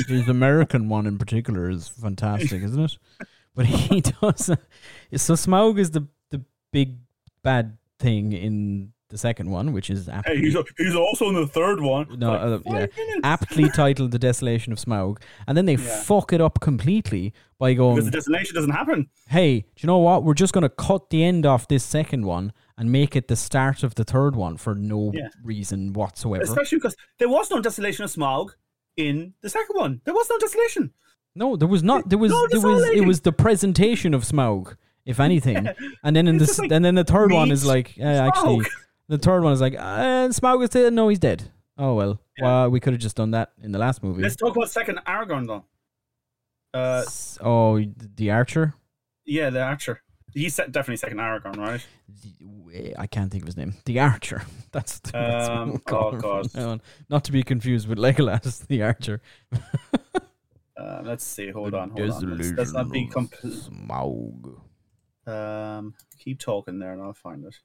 his American one in particular is fantastic, isn't it? But he does. So Smaug is the big bad thing in the second one, which is aptly... Hey, he's also in the third one. No, like, aptly titled "The Desolation of Smaug," and then they fuck it up completely by going, because the desolation doesn't happen. Hey, do you know what? We're just going to cut the end off this second one and make it the start of the third one for no reason whatsoever. Especially because there was no desolation of Smaug in the second one. There was no desolation. No, there was not. It was the presentation of Smaug, if anything. And then the third one is like actually. The third one is like, Smaug is dead. No, he's dead. Oh, well. We could have just done that in the last movie. Let's talk about second Aragorn, though. The archer? Yeah, the archer. He's definitely second Aragorn, right? I can't think of his name. The archer. That's oh, God. Not to be confused with Legolas, the archer. Let's see. Hold on. Let's not be Smaug. Keep talking there and I'll find it.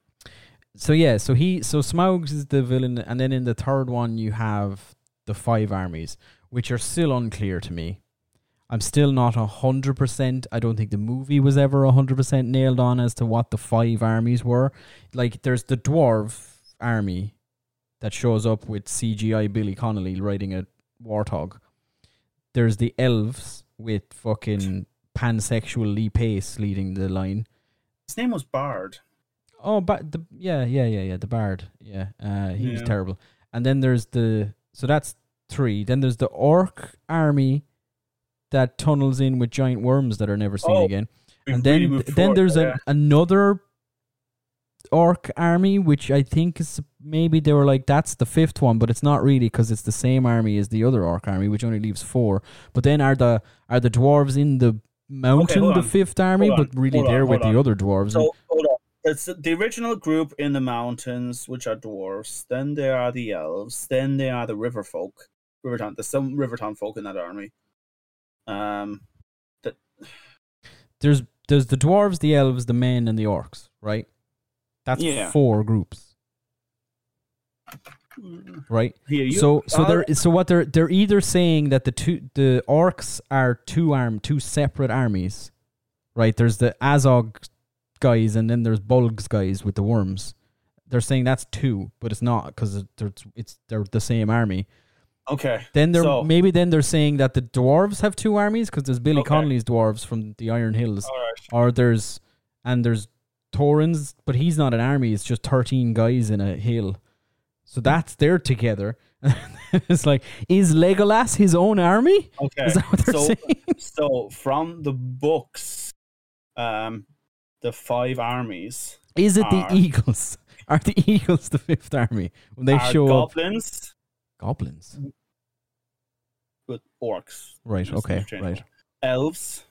So Smaug is the villain, and then in the third one you have the five armies, which are still unclear to me. I'm still not 100%. I don't think the movie was ever 100% nailed on as to what the five armies were. Like, there's the dwarf army that shows up with CGI Billy Connolly riding a warthog. There's the elves with fucking pansexual Lee Pace leading the line. His name was Bard. Oh, but the Bard. Yeah, he was terrible. And then there's so that's three. Then there's the orc army that tunnels in with giant worms that are never seen again. And then there's another orc army, which I think is maybe they were like, that's the fifth one, but it's not really because it's the same army as the other orc army, which only leaves four. But then are the dwarves in the mountain the fifth army? But really they're with the other dwarves. So, hold on. It's the original group in the mountains, which are dwarves. Then there are the elves. Then there are the river folk. There's some Rivertown folk in that army. There's the dwarves, the elves, the men, and the orcs. Right? That's four groups. Right? Yeah, they're either saying that the orcs are two separate armies. Right? There's the Azog guys, and then there's Bulg's guys with the worms. They're saying that's two, but it's not, because they're the same army. Okay. Then they're saying that the dwarves have two armies, because there's Billy Connolly's dwarves from the Iron Hills, or there's Thorin's, but he's not an army. It's just 13 guys in a hill. So that's they're together. It's like, is Legolas his own army? Okay. Is that what they're saying? So from the books, the five armies. Is it the Eagles? Are the Eagles the fifth army? When they show goblins, up. Goblins? With orcs. Right, okay, right. Elves.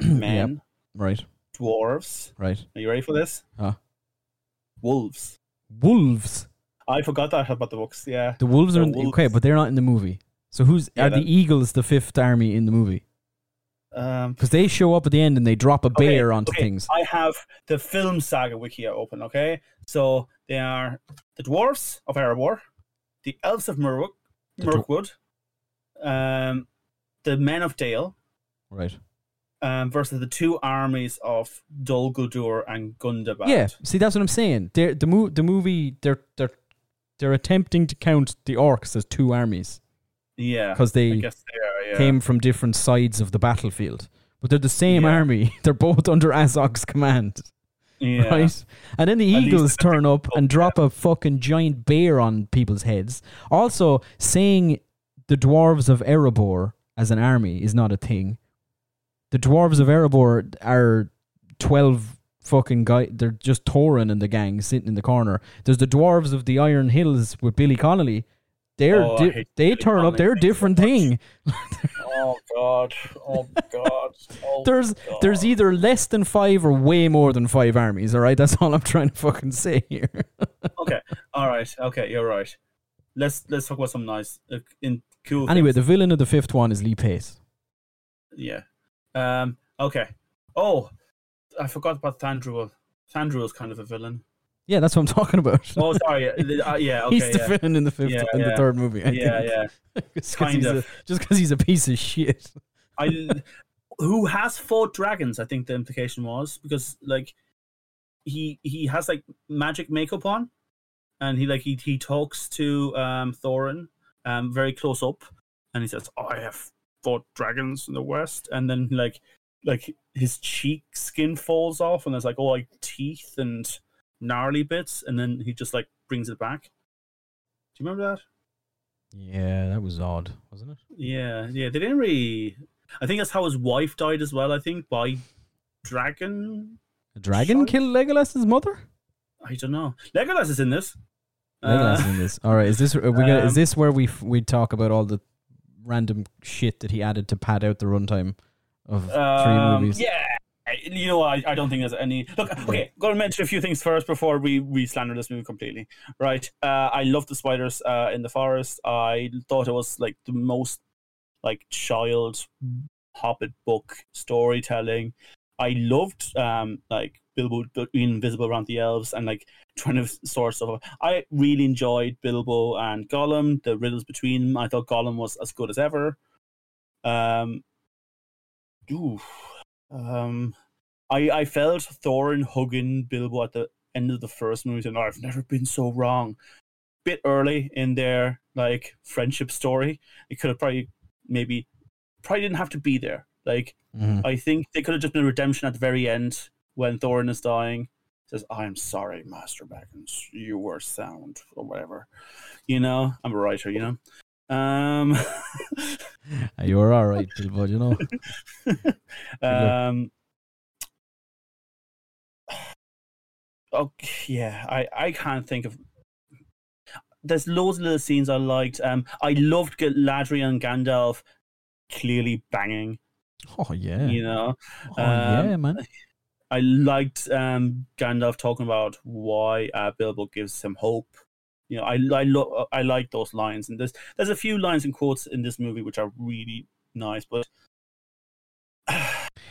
Men. Yep, right. Dwarves. Right. Are you ready for this? Huh? Wolves. Wolves? I forgot that about the books, yeah. The wolves okay, but they're not in the movie. So are the Eagles the fifth army in the movie? Because they show up at the end and they drop a bear onto things. I have the film saga wiki open, okay? So they are the dwarves of Erebor, the elves of Mirkwood, the men of Dale, right? Versus the two armies of Dol Guldur and Gundabad. Yeah, see, that's what I'm saying. The movie, they're attempting to count the orcs as two armies. Yeah, because they came from different sides of the battlefield, but they're the same army. They're both under Azog's command, right? And then the Eagles turn up and drop a fucking giant bear on people's heads. Also, saying the dwarves of Erebor as an army is not a thing. The dwarves of Erebor are 12 fucking guys. They're just Thorin and the gang sitting in the corner. There's the dwarves of the Iron Hills with Billy Connolly. They turn up. They're a different thing. Oh god! There's either less than five or way more than five armies. All right, that's all I'm trying to fucking say here. Okay. All right. Okay, you're right. Let's talk about some nice, cool. Anyway, things. The villain of the fifth one is Lee Pace. Yeah. Okay. Oh, I forgot about Thranduil. Thranduil's kind of a villain. Yeah, that's what I'm talking about. Oh, sorry. Okay, he's the villain in the fifth and the third movie. I think. Just because he's a piece of shit. Who has fought dragons? I think the implication was, because like he has like magic makeup on, and he talks to Thorin very close up, and he says, "I have fought dragons in the West," and then like his cheek skin falls off, and there's like all like teeth and gnarly bits, and then he just like brings it back. Do you remember that? Yeah, that was odd, wasn't it? Yeah. They didn't really. I think that's how his wife died as well. I think by dragon. A dragon killed Legolas's mother. I don't know. Legolas is in this. All right, is this is this where we talk about all the random shit that he added to pad out the runtime of three movies? Yeah. You know, I don't think there's any. Look, okay, gotta mention a few things first before we slander this movie completely. Right? I love the spiders in the forest. I thought it was like the most like child Hobbit book storytelling. I loved like Bilbo being invisible around the elves and like trying to source stuff. I really enjoyed Bilbo and Gollum, the riddles between them. I thought Gollum was as good as ever. I felt Thorin hugging Bilbo at the end of the first movie, and I've never been so wrong. Bit early in their like friendship story, it could have probably didn't have to be there. Like I think they could have just been a redemption at the very end when Thorin is dying. Says, "I'm sorry, Master Baggins, you were sound," or whatever. You know, I'm a writer. You know, you were all right, Bilbo. You know. I can't think of. There's loads of little scenes I liked. I loved Galadriel and Gandalf clearly banging. Oh yeah, you know. Yeah, man. I liked Gandalf talking about why Bilbo gives him hope. You know, I like those lines, and there's a few lines and quotes in this movie which are really nice, but.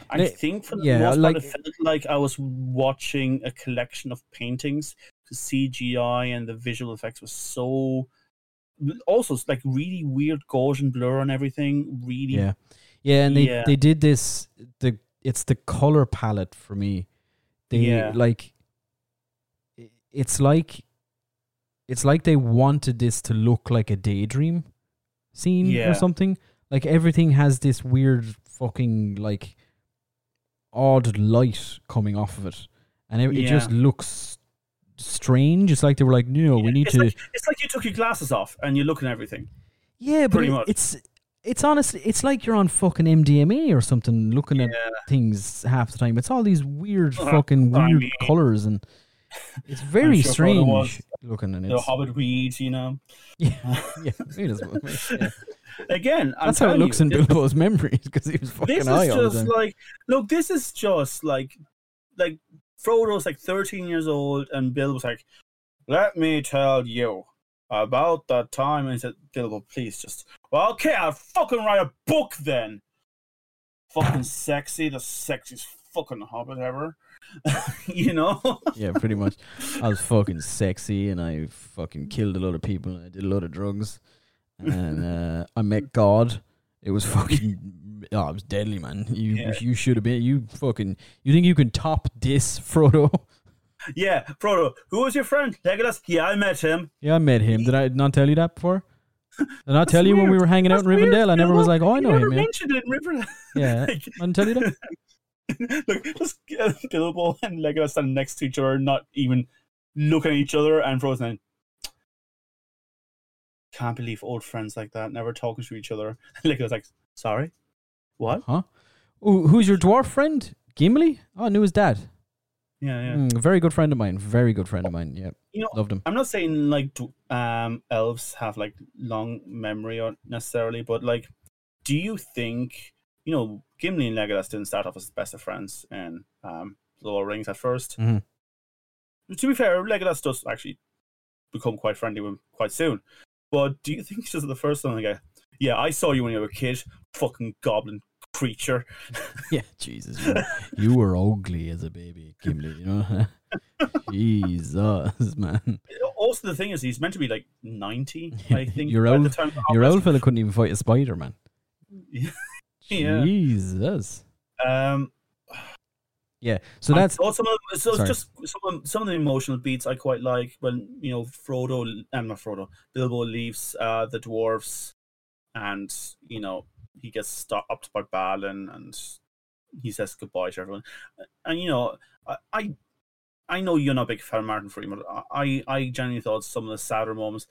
I think for the most part, it felt like I was watching a collection of paintings. The CGI and the visual effects were so... Also, like, really weird Gaussian blur on everything. Really... Yeah, and they did this... It's the color palette for me. It's like they wanted this to look like a daydream scene or something. Like, everything has this weird fucking, like... odd light coming off of it, and it just looks strange. It's like they were like, "No, we need to." It's like you took your glasses off and you look at everything. Yeah, but it's honestly, it's like you're on fucking MDMA or something, looking at things half the time. It's all these weird colors, and it's very strange looking. And the Hobbit reads, you know. Yeah. Again, that's how it looks in Bilbo's memories, because he was fucking high all the time. This is just like Frodo's like 13 years old, and Bilbo's like, "Let me tell you about that time." And he said, "Bilbo, please just." "Well, okay, I'll fucking write a book then." Fucking sexy, the sexiest fucking Hobbit ever. You know? Yeah, pretty much. I was fucking sexy, and I fucking killed a lot of people, and I did a lot of drugs. And I met God. It was fucking... Oh, it was deadly, man. You should have been... You fucking... You think you can top this, Frodo? Yeah, Frodo. Who was your friend? Legolas? Yeah, I met him. Did I not tell you that before? Did I not tell you when we were hanging out in Rivendell? I never was like, "Oh, I know him, man." You mentioned it in Rivendell. Yeah, I didn't tell you that? Look, just Bilbo and Legolas standing next to each other, not even looking at each other, and Frodo's like, "Can't believe old friends like that never talking to each other." Like, I was like, "Sorry, what? Huh? Ooh, who's your dwarf friend? Gimli? Oh, I knew his dad. Yeah. Very good friend of mine. Yeah, you know, loved him." I'm not saying like elves have like long memory or necessarily, but like, do you think Gimli and Legolas didn't start off as best of friends in Lord of the Rings at first? Mm-hmm. To be fair, Legolas does actually become quite friendly with him quite soon. But do you think it's just the first one? Like, yeah, I saw you when you were a kid, fucking goblin creature. Yeah, Jesus, man. You were ugly as a baby, Gimli. You know, Jesus, man. Also, the thing is, he's meant to be like 90. I think your old fella couldn't even fight a spider, man. Yeah. Jesus. Yeah, so that's some of the emotional beats I quite like when Bilbo leaves the dwarves, and he gets stopped by Balin, and he says goodbye to everyone. And I know you're not a big fan of Martin Freeman. I genuinely thought some of the sadder moments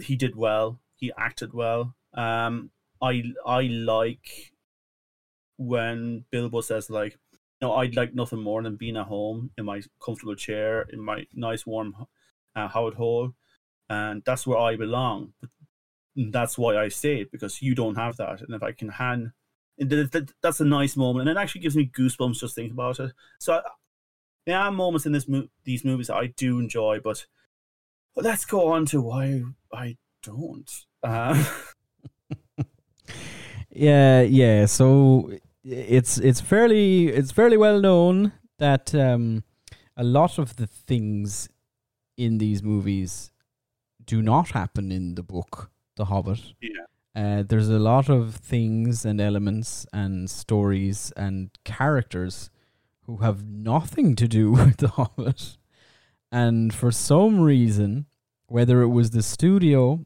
he did well. He acted well. I like when Bilbo says like, "No, I'd like nothing more than being at home in my comfortable chair, in my nice warm Hobbit hole, and that's where I belong. That's why I stayed, because you don't have that. And if I can hand..." That's a nice moment, and it actually gives me goosebumps just thinking about it. So there are moments in these movies that I do enjoy, but let's go on to why I don't. Yeah, so... it's fairly well known that a lot of the things in these movies do not happen in the book, The Hobbit. Yeah. There's a lot of things and elements and stories and characters who have nothing to do with The Hobbit. And for some reason, whether it was the studio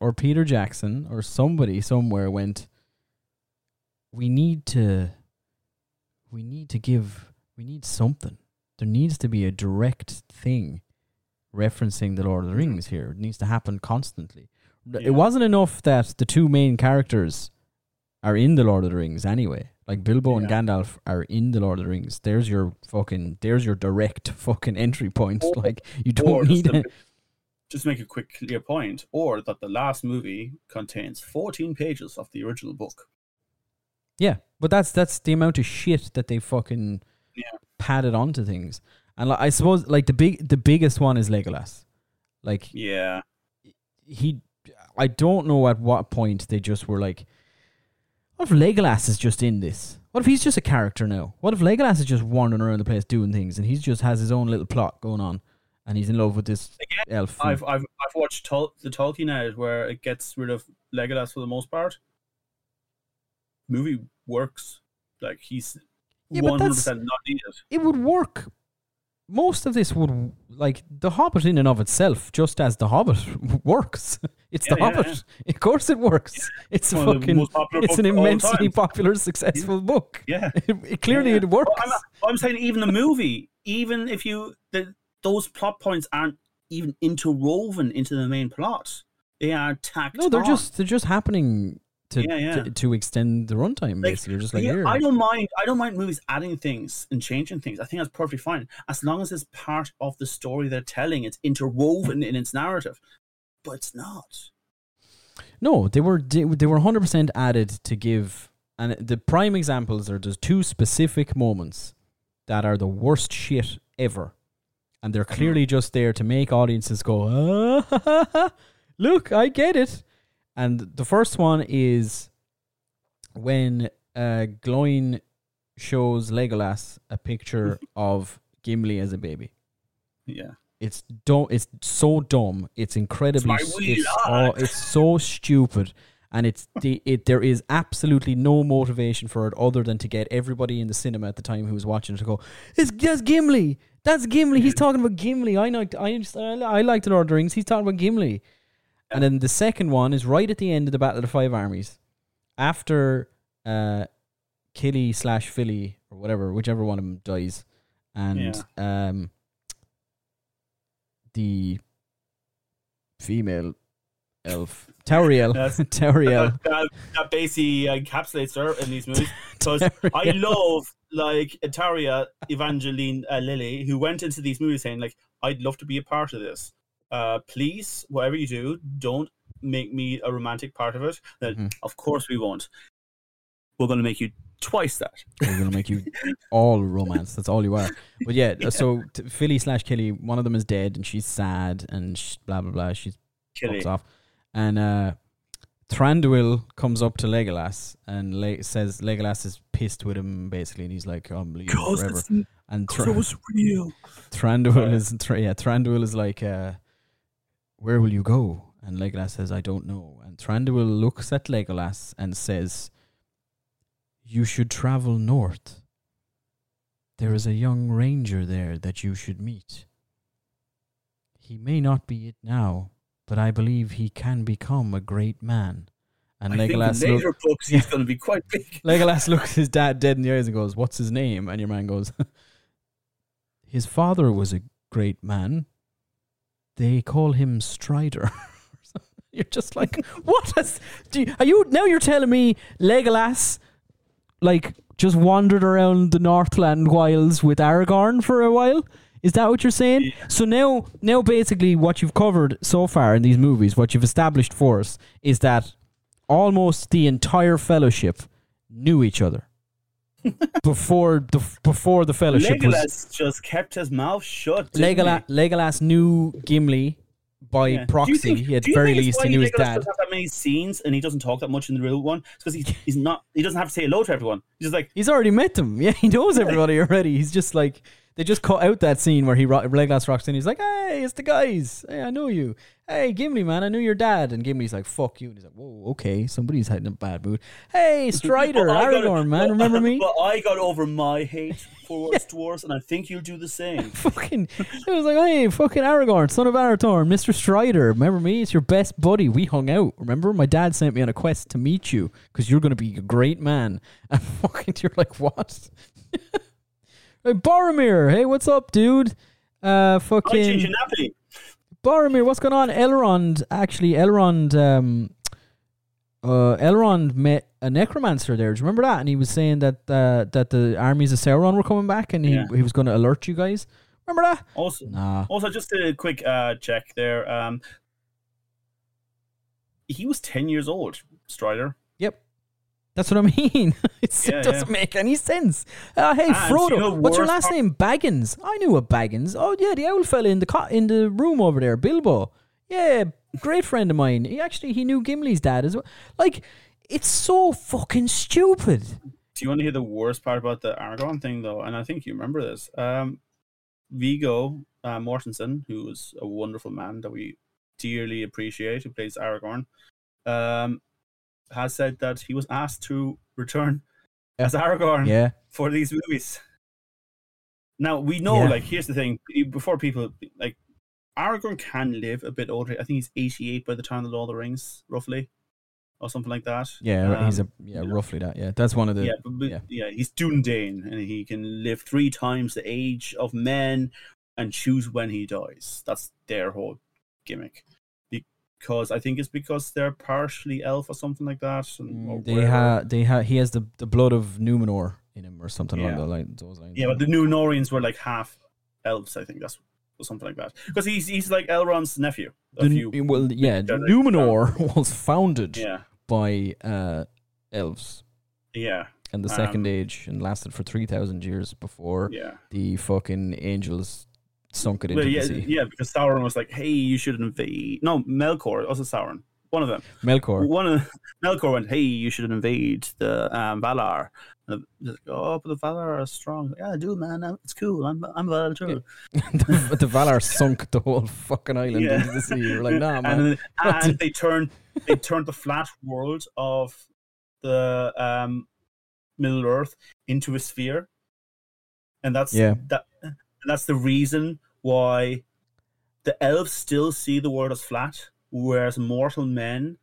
or Peter Jackson or somebody somewhere went, we need something. There needs to be a direct thing referencing the Lord of the Rings here. It needs to happen constantly. Yeah. It wasn't enough that the two main characters are in the Lord of the Rings anyway. Like Bilbo and Gandalf are in the Lord of the Rings. There's your direct fucking entry point. Or, like you don't need it. Just to make a quick clear point, or that the last movie contains 14 pages of the original book. Yeah, but that's the amount of shit that they fucking padded onto things. And I suppose like the biggest one is Legolas. Like I don't know at what point they just were like, what if Legolas is just in this? What if he's just a character now? What if Legolas is just wandering around the place doing things and he just has his own little plot going on and he's in love with this elf? I've watched the Tolkien ad where it gets rid of Legolas for the most part. Movie works. Like he's 100% not needed. It would work. Most of this would, like, The Hobbit in and of itself, just as The Hobbit works. It's The Hobbit. Yeah. Of course it works. Yeah. It's an immensely popular, successful book. Yeah. It works. Well, I'm saying even the movie, even if those plot points aren't even interwoven into the main plot. They are tacked on. No, they're just happening to extend the runtime, basically. I don't mind movies adding things and changing things. I think that's perfectly fine as long as it's part of the story they're telling. It's interwoven in its narrative, but it's not. No, they were 100% added to give, and the prime examples are there's two specific moments that are the worst shit ever, and they're clearly just there to make audiences go, oh, look, I get it. And the first one is when Gloin shows Legolas a picture of Gimli as a baby. Yeah, it's so dumb. It's incredibly. It's so stupid, and there is absolutely no motivation for it other than to get everybody in the cinema at the time who was watching it to go, "That's Gimli. That's Gimli. He's talking about Gimli. I like the Lord of the Rings. He's talking about Gimli." And then the second one is right at the end of the Battle of the Five Armies. After Kili / Fili or whatever, whichever one of them dies. And the female elf, Tauriel. Tauriel. That basically encapsulates her in these movies. Because I love like Tauriel Evangeline Lilly, who went into these movies saying, like, I'd love to be a part of this. Please, whatever you do, don't make me a romantic part of it. Of course we won't. We're going to make you twice that. We're going to make you all romance. That's all you are. But so Fili / Kili, one of them is dead and she's sad and blah, blah, blah. She fucks off. And Thranduil comes up to Legolas and says Legolas is pissed with him, basically. And he's like, I'm leaving forever. And it was real. Thranduil is like... Where will you go? And Legolas says, I don't know. And Thranduil looks at Legolas and says, you should travel north. There is a young ranger there that you should meet. He may not be it now, but I believe he can become a great man. And Legolas think in later books he's going to be quite big. Legolas looks his dad dead in the eyes and goes, what's his name? And your man goes, his father was a great man. They call him Strider. You're just like, what? Now you're telling me Legolas, like, just wandered around the Northland wilds with Aragorn for a while? Is that what you're saying? Yeah. So now basically what you've covered so far in these movies, what you've established for us, is that almost the entire Fellowship knew each other. Before the Fellowship, Legolas just kept his mouth shut. Legolas knew Gimli by proxy. At the very least, he knew his dad. Doesn't have that many scenes, and he doesn't talk that much in the real one. It's because he's not. He doesn't have to say hello to everyone. He's just like he's already met them. Yeah, he knows everybody already. He's just like they just cut out that scene where Legolas rocks in. He's like, "Hey, it's the guys. Hey, I know you. Hey, Gimli, man, I knew your dad." And Gimli's like, "Fuck you." And he's like, "Whoa, okay, somebody's had a bad mood. Hey, Strider, Aragorn, man, remember me?" But I got over my hate towards dwarves, and I think you'll do the same. It was like, "Hey, fucking Aragorn, son of Arathorn, Mr. Strider, remember me? It's your best buddy. We hung out. Remember, my dad sent me on a quest to meet you because you're going to be a great man." And fucking, you're like, "What?" Like Boromir, "Hey, what's up, dude? Boromir, what's going on?" Elrond met a necromancer there. Do you remember that? And he was saying that the armies of Sauron were coming back, and he was going to alert you guys. Remember that? Also, just a quick check there. He was 10 years old, Strider. Yep. That's what I mean. It doesn't make any sense. Hey, Frodo, what's your last name? Baggins. I knew a Baggins. Oh, yeah, the old fella in the room over there, Bilbo. Yeah, great friend of mine. He knew Gimli's dad as well. Like, it's so fucking stupid. Do you want to hear the worst part about the Aragorn thing, though? And I think you remember this. Viggo Mortensen, who is a wonderful man that we dearly appreciate, who plays Aragorn, has said that he was asked to return as Aragorn for these movies. Now, we know, here's the thing. Before people, Aragorn can live a bit older. I think he's 88 by the time of the Lord of the Rings, roughly, or something like that. Yeah, roughly that. Yeah, that's one of the... Yeah, he's Dúnedain, and he can live 3 times the age of men and choose when he dies. That's their whole gimmick. Because I think it's because they're partially elf or something like that. And he has the blood of Numenor in him or something along those lines. Yeah, but the Numenorians were half elves. I think that's something like that. Because he's like Elrond's nephew. Numenor was founded by elves. Yeah, and the Second Age and lasted for 3,000 years before the fucking angels. Sunk it into the sea. Yeah, because Sauron was like, "Hey, you should invade." No, Melkor, also Sauron. One of them. Melkor went, "Hey, you should invade the Valar." And but the Valar are strong. Yeah, I do, man. It's cool. I'm Valar too. Yeah. The Valar sunk the whole fucking island into the sea. We're like, nah, man. And they turned the flat world of the Middle Earth into a sphere. And that's the reason why the elves still see the world as flat, whereas mortal men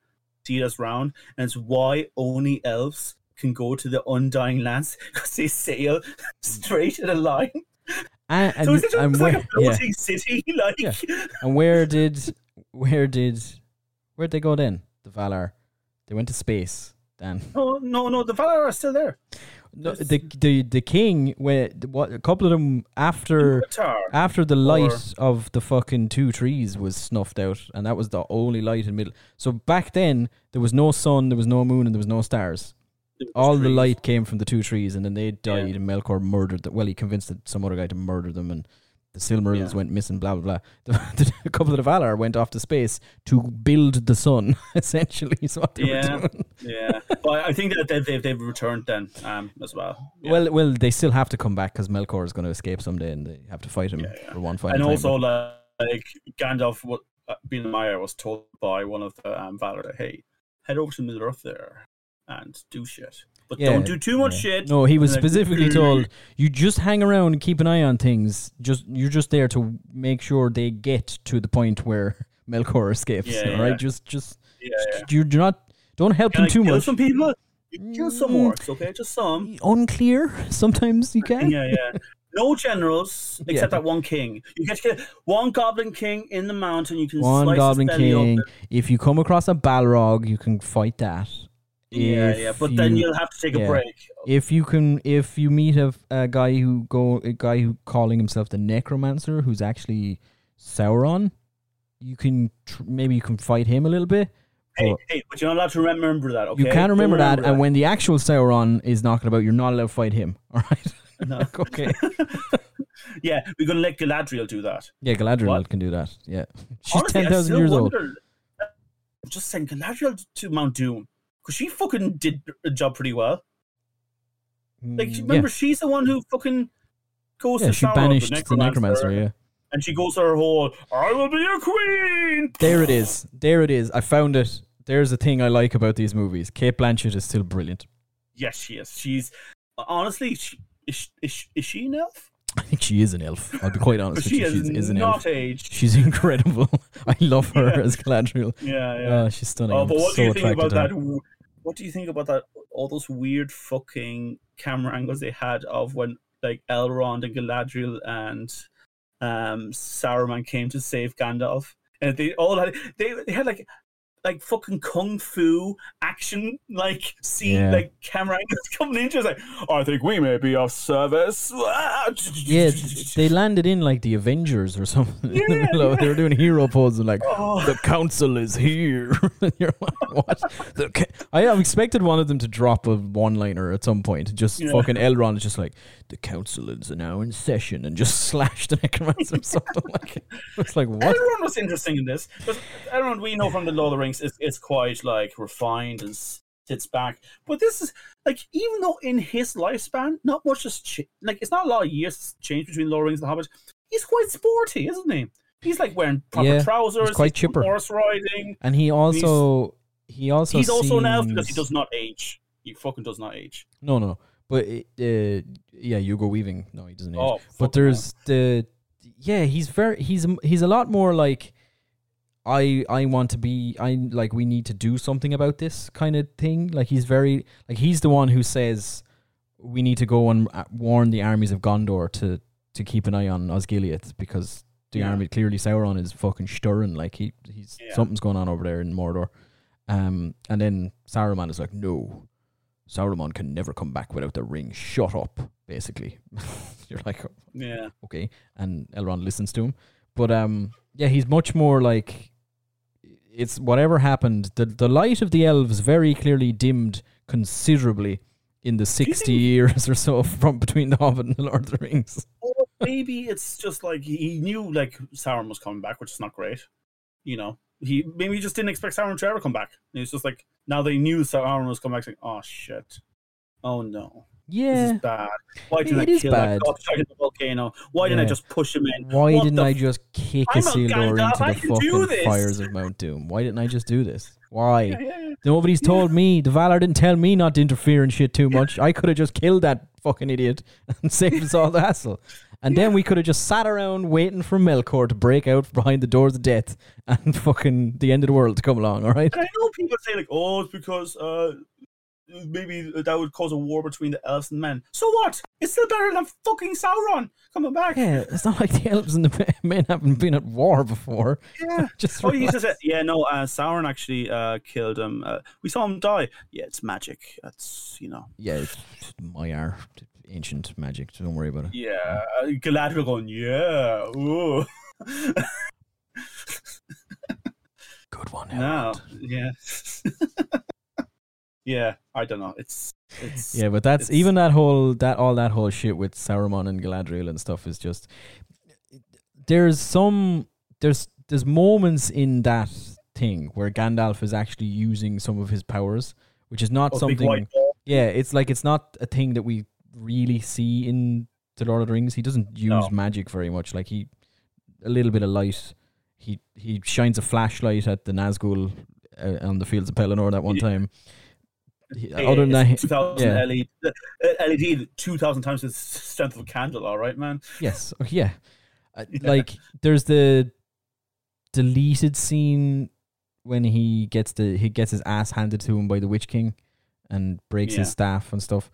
see it as round. And it's why only elves can go to the Undying Lands, because they sail straight in a line. So it's a floating city. And where'd they go then? The Valar. They went to space then. No, the Valar are still there. No, the king a couple of them after the light of the fucking 2 trees was snuffed out, and that was the only light in middle. So back then there was no sun, there was no moon, and there was no stars. The light came from the 2 trees, and then they died, and Melkor murdered them. Well, he convinced some other guy to murder them, and the Silmarils went missing, blah, blah, blah. A couple of the Valar went off to space to build the sun, essentially, is what they were doing. Yeah, but I think that they've returned then as well. Yeah. Well, they still have to come back because Melkor is going to escape someday, and they have to fight him for one final time. And also, Gandalf being in Mire was told by one of the Valar that, "Hey, head over to Middle-earth there and do shit. But don't do too much shit." No, he was specifically told, "You just hang around and keep an eye on things. You're just there to make sure they get to the point where Melkor escapes. You're not. Don't help them too much. Some people, you kill some orcs, okay? Just some. Unclear. Sometimes you can. Yeah. No generals except that one king. You get to kill one goblin king in the mountain. You can slice goblin king. Open. If you come across a Balrog, you can fight that." But then you'll have to take a break. If you meet a guy who calling himself the necromancer, who's actually Sauron, you can maybe fight him a little bit. Hey, but you're not allowed to remember that. Okay, you can't remember that. And when the actual Sauron is knocking about, you're not allowed to fight him. All right. No. Okay. Yeah, we're going to let Galadriel do that. Yeah, Galadriel can do that. Yeah. She's honestly, 10,000 years old. I'm just saying, Galadriel to Mount Doom, because she fucking did a job pretty well. Like, remember, she's the one who fucking goes to Sauron, banished the necromancer, yeah. And she goes to her hall, I will be a queen! There it is. I found it. There's a thing I like about these movies. Cate Blanchett is still brilliant. Yes, she is. She's, honestly, is she an elf? I think she is an elf. I'll be quite honest with you. She is an elf. Not aged. She's incredible. I love her as Galadriel. Yeah, yeah. She's stunning. Oh, but what do you think about that? What do you think about that? All those weird fucking camera angles they had of when, like, Elrond and Galadriel and Saruman came to save Gandalf, and they all had they had like fucking kung fu action like camera angles coming in, just like, I think we may be of service. Yeah, they landed in like the Avengers or something. Yeah, they were doing hero poses and like, the council is here. You're like, what? I expected one of them to drop a one-liner at some point. Fucking Elrond is just like, the council is now in session, and just slashed the necromancer or something like it. It's like, what? Elrond was interesting in this. Elrond, we know from the Lord of the Rings, is quite like refined and sits back, but this is like, even though in his lifespan not much has it's not a lot of years change between Lord of the Rings and Hobbit, he's quite sporty, isn't he? He's like wearing proper trousers, he's quite chipper, horse riding, and he's also an elf because he does not age. He fucking does not age. No, but Hugo Weaving, no, he doesn't age. But there's he's very he's a lot more like, I want to be, we need to do something about this kind of thing. Like, he's very, like, he's the one who says, we need to go and warn the armies of Gondor to keep an eye on Osgiliath, because the army, clearly Sauron is fucking stirring. Like, he's something's going on over there in Mordor. And then Saruman is like, no, Saruman can never come back without the ring. Shut up, basically. You're like, okay. And Elrond listens to him. But, he's much more like, it's whatever happened. The light of the elves very clearly dimmed considerably in the 60 years or so from between The Hobbit and The Lord of the Rings. Or maybe it's just like he knew like Sauron was coming back, which is not great. You know, he just didn't expect Sauron to ever come back. And it's just like, now they knew Sauron was coming back, saying, oh shit, oh no. Yeah, this is bad. Why didn't I kill that guy in the volcano? Why didn't I just push him in? Why didn't I just kick a Isildur into the fucking fires of Mount Doom? Why didn't I just do this? Why? Yeah. Nobody's told me. The Valar didn't tell me not to interfere in shit too much. I could have just killed that fucking idiot and saved us all the hassle. And then we could have just sat around waiting for Melkor to break out behind the doors of death and fucking the end of the world to come along, all right? And I know people say like, oh, it's because... maybe that would cause a war between the elves and men. So what? It's still better than fucking Sauron coming back. Yeah, it's not like the elves and the men haven't been at war before. Yeah. Sauron actually killed him. We saw him die. Yeah, it's magic. That's, you know. Yeah, it's Maiar, ancient magic. Don't worry about it. Yeah, Galadriel going, yeah, ooh. Good one, Elrond. No, yeah. Yeah, I don't know. It's yeah, but that's even that whole shit with Saruman and Galadriel and stuff is just, there's moments in that thing where Gandalf is actually using some of his powers, which is not something. Yeah, it's like, it's not a thing that we really see in The Lord of the Rings. He doesn't use magic very much. Like, he a little bit of light. He shines a flashlight at the Nazgul on the fields of Pelennor that one time. Other than that, 2000 LED 2,000 times the strength of a candle. All right, man. Yes. Yeah. Like, there's the deleted scene when he gets his ass handed to him by the Witch King and breaks his staff and stuff.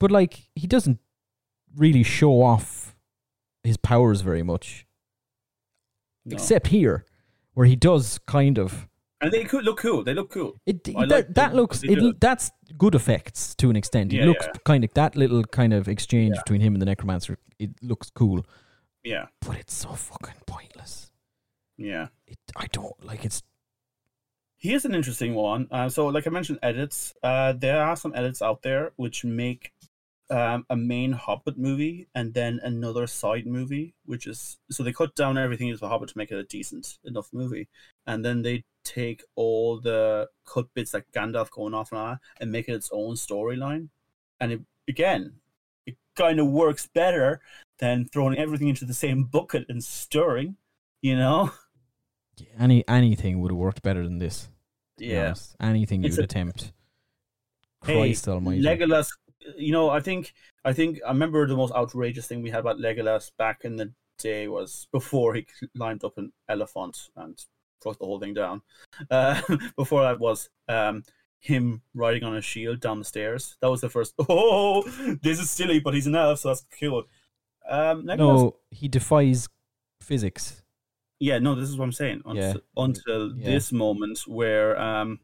But like, he doesn't really show off his powers very much, except here, where he does kind of. And they could look cool. That's good effects to an extent. It looks kind of, that little kind of exchange between him and the necromancer, it looks cool. Yeah. But it's so fucking pointless. Yeah. Here's an interesting one. So like I mentioned, edits. There are some edits out there which make a main Hobbit movie and then another side movie, which is, so they cut down everything into The Hobbit to make it a decent enough movie. And then they take all the cut bits like Gandalf going off and make it its own storyline. And it, again, it kind of works better than throwing everything into the same bucket and stirring, you know? Yeah, anything would have worked better than this. Yeah. Anything you would attempt. Christ almighty. Legolas, you know, I think I remember the most outrageous thing we had about Legolas back in the day was before he climbed up an elephant and brought the whole thing down. Before that was him riding on a shield down the stairs. That was the first, this is silly, but he's an elf, so that's cool. Legolas, no, he defies physics. Yeah, no, this is what I'm saying. Until this moment where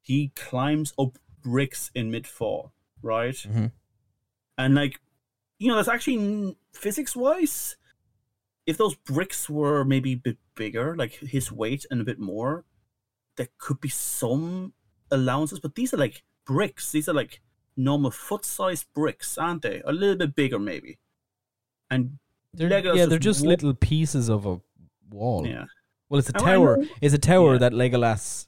he climbs up bricks in mid-fall, right? Mm-hmm. And, like, you know, that's actually, physics-wise, if those bricks were maybe a bit bigger, like his weight and a bit more, there could be some allowances. But these are, like, bricks. These are, like, normal foot-sized bricks, aren't they? A little bit bigger, maybe. And they're just little pieces of a wall. Yeah. Well, it's a tower. It's a tower that Legolas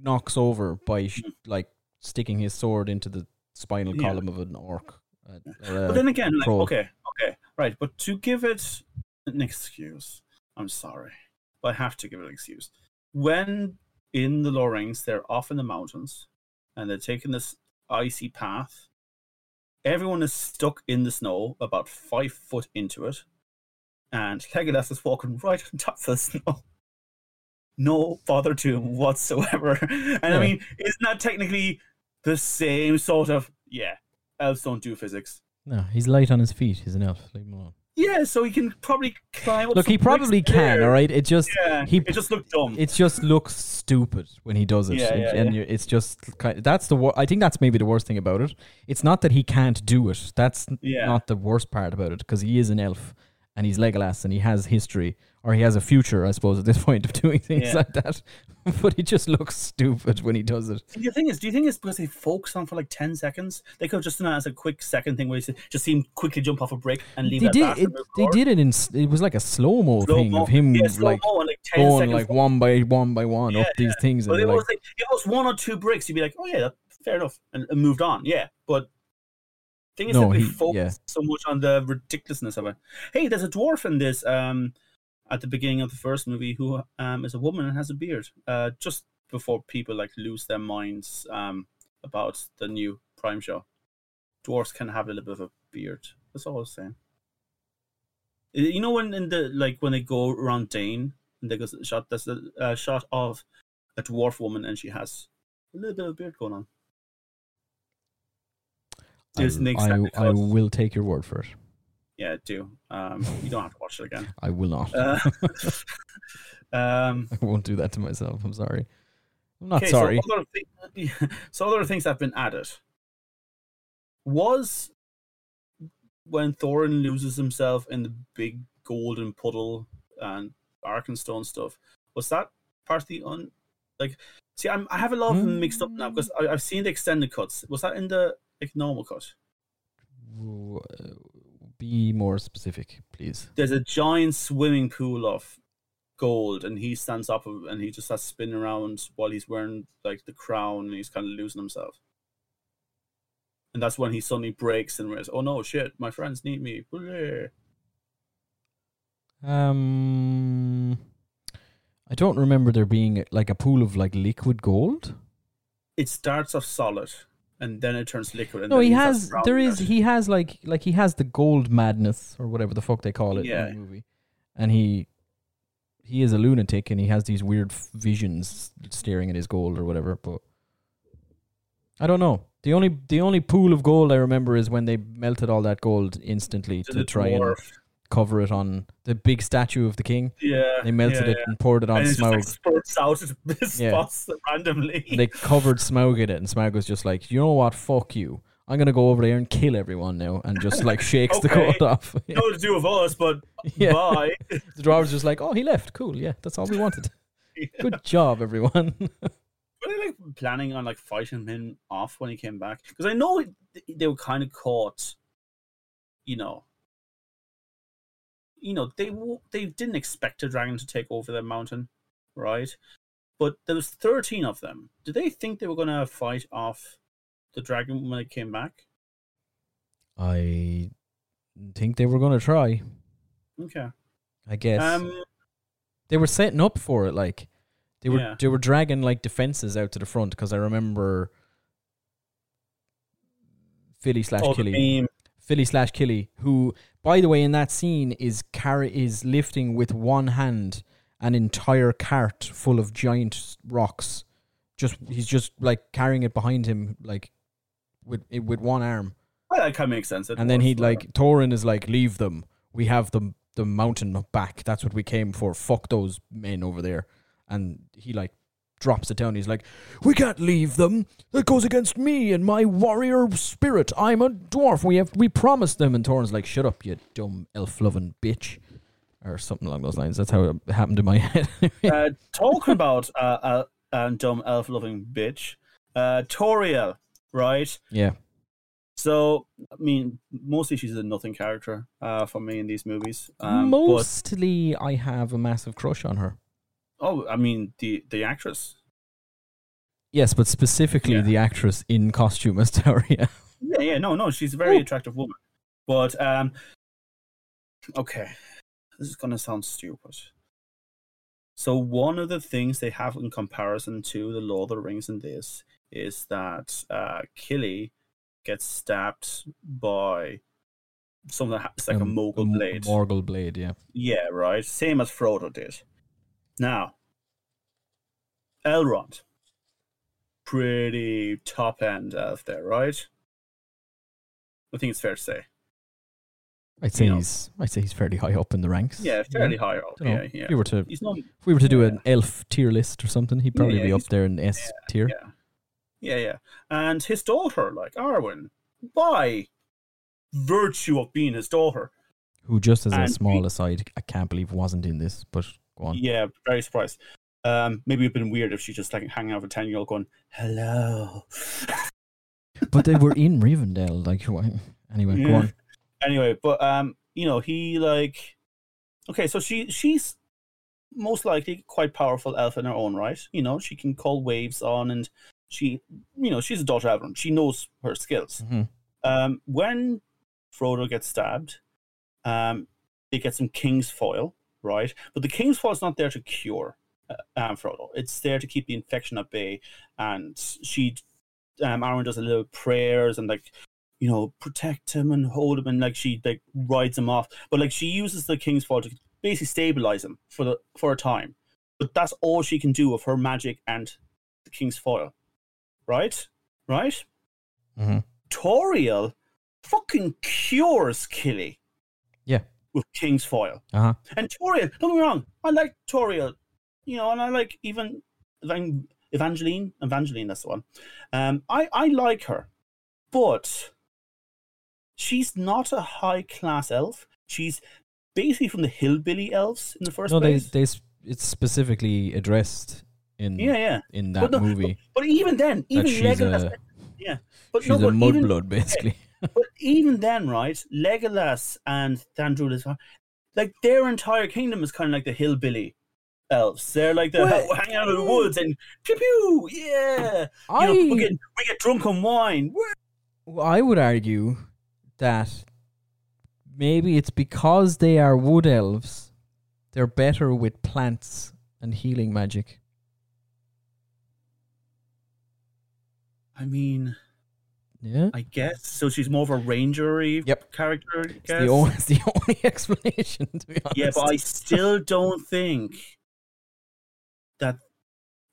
knocks over by like sticking his sword into the spinal column of an orc. But then again, like, okay, right. But to give it an excuse, I'm sorry, but I have to give it an excuse. When in the Lord of the Rings, they're off in the mountains and they're taking this icy path. Everyone is stuck in the snow, about 5 foot into it. And Legolas is walking right on top of the snow. No bother to him whatsoever. And I mean, isn't that technically the same sort of, elves don't do physics. No, he's light on his feet. He's an elf. Leave him alone. Yeah, so he can probably climb up. Look, he probably can, all right? It just looks dumb. It just looks stupid when he does it. It's just kind of, I think that's maybe the worst thing about it. It's not that he can't do it. That's not the worst part about it, because he is an elf and he's Legolas and he has history, or he has a future, I suppose, at this point of doing things like that. But he just looks stupid when he does it. And the thing is, do you think it's because they focus on for like 10 seconds? They could have just done that as a quick second thing where you just see him quickly jump off a brick and leave They did it in... It was like a slow-mo thing of him like 10 going like one by one up these things. But it was like, if it was one or two bricks, you'd be like, fair enough, and moved on. Yeah, but the thing is that they focus so much on the ridiculousness of it. Hey, there's a dwarf in this... at the beginning of the first movie, who is a woman and has a beard, just before people like lose their minds about the new Prime show. Dwarves can have a little bit of a beard. That's all I was saying. You know when in the when they go around Dane and they go shot, there's a shot of a dwarf woman and she has a little bit of beard going on. I will take your word for it. Yeah, do. You don't have to watch it again. I will not. I won't do that to myself. I'm sorry. I'm not sorry. So other things have been added. Was when Thorin loses himself in the big golden puddle and Arkenstone stuff, was that partly on... I have a lot of them mixed up now because I've seen the extended cuts. Was that in the normal cut? Be more specific, please. There's a giant swimming pool of gold, and he stands up and he just has to spin around while he's wearing like the crown, and he's kind of losing himself. And that's when he suddenly breaks and realizes, "Oh no, shit! My friends need me." I don't remember there being like a pool of like liquid gold. It starts off solid. And then it turns liquid. And he has the gold madness or whatever the fuck they call it in the movie. And he is a lunatic and he has these weird visions staring at his gold or whatever. But I don't know. The only pool of gold I remember is when they melted all that gold instantly to try and cover it on the big statue of the king. Yeah, they melted it and poured it on Smaug. And it just spurts out at spots randomly. And they covered Smaug in it, and Smaug was just like, "You know what? Fuck you! I'm gonna go over there and kill everyone now," and just like shakes the gold off. No to do with us, but bye. The dwarves just like, "Oh, he left. Cool. Yeah, that's all we wanted. Good job, everyone." But they like planning on like fighting him off when he came back? Because I know they were kind of caught, you know, they didn't expect a dragon to take over their mountain, right? But there was 13 of them. Did they think they were going to fight off the dragon when it came back? I think they were going to try. Okay. I guess they were setting up for it. Like they were dragging like defenses out to the front, because I remember Fili/Kili, who, by the way, in that scene is lifting with one hand an entire cart full of giant rocks. He's just like carrying it behind him, like with one arm. Well, that kind of makes sense. And then he like Thorin is like, leave them. We have the mountain back. That's what we came for. Fuck those men over there. And he like drops it down. He's like, we can't leave them. That goes against me and my warrior spirit. I'm a dwarf. We promised them. And Thorin's like, shut up, you dumb elf-loving bitch. Or something along those lines. That's how it happened in my head. Talking about dumb elf-loving bitch, Tauriel, right? Yeah. So, I mean, mostly she's a nothing character for me in these movies. Mostly, I have a massive crush on her. Oh, I mean, the actress. Yes, but specifically the actress in costume as Tauriel. No, she's a very attractive woman. But, okay, this is going to sound stupid. So one of the things they have in comparison to The Lord of the Rings in this is that Kili gets stabbed by something that happens like a Morgul blade. Morgul blade, yeah. Yeah, right. Same as Frodo did. Now, Elrond. Pretty top end out there, right? I think it's fair to say. I'd say he's fairly high up in the ranks. Yeah, fairly high up. Yeah. If we were to do an elf tier list or something, he'd probably be up there in S tier. Yeah. And his daughter, like Arwen, by virtue of being his daughter, who, just as a small aside, I can't believe wasn't in this, but go on. Yeah, very surprised. Maybe it'd been weird if she just like hanging out with a 10-year-old going, hello. But they were in Rivendell, like, anyway, go on. Anyway, but he like, okay, so she's most likely quite powerful elf in her own right. You know, she can call waves on and. She, she's a daughter of Elrond. She knows her skills. Mm-hmm. When Frodo gets stabbed, they get some King's Foil, right? But the King's Foil is not there to cure Frodo. It's there to keep the infection at bay. And Arwen does a little prayers and protect him and hold him, and she rides him off. But she uses the King's Foil to basically stabilize him for a time. But that's all she can do with her magic and the King's Foil. Right? Mm-hmm. Tauriel fucking cures Kili. Yeah. With King's Foil. Uh-huh. And Tauriel, don't get me wrong, I like Tauriel. And I like even Evangeline. Evangeline, that's the one. I like her. But she's not a high-class elf. She's basically from the hillbilly elves in the first place. No, it's specifically addressed in that movie. But even then, Legolas... She's a mudblood, basically. But even then, right, Legolas and Thranduil, like, their entire kingdom is kind of like the hillbilly elves. They're like the hanging out in the woods and pew-pew, yeah! We get drunk on wine. Well, I would argue that maybe it's because they are wood elves, they're better with plants and healing magic. I mean, yeah, I guess. So she's more of a rangery character, I guess. It's the only explanation, to be honest. Yeah, but I still don't think that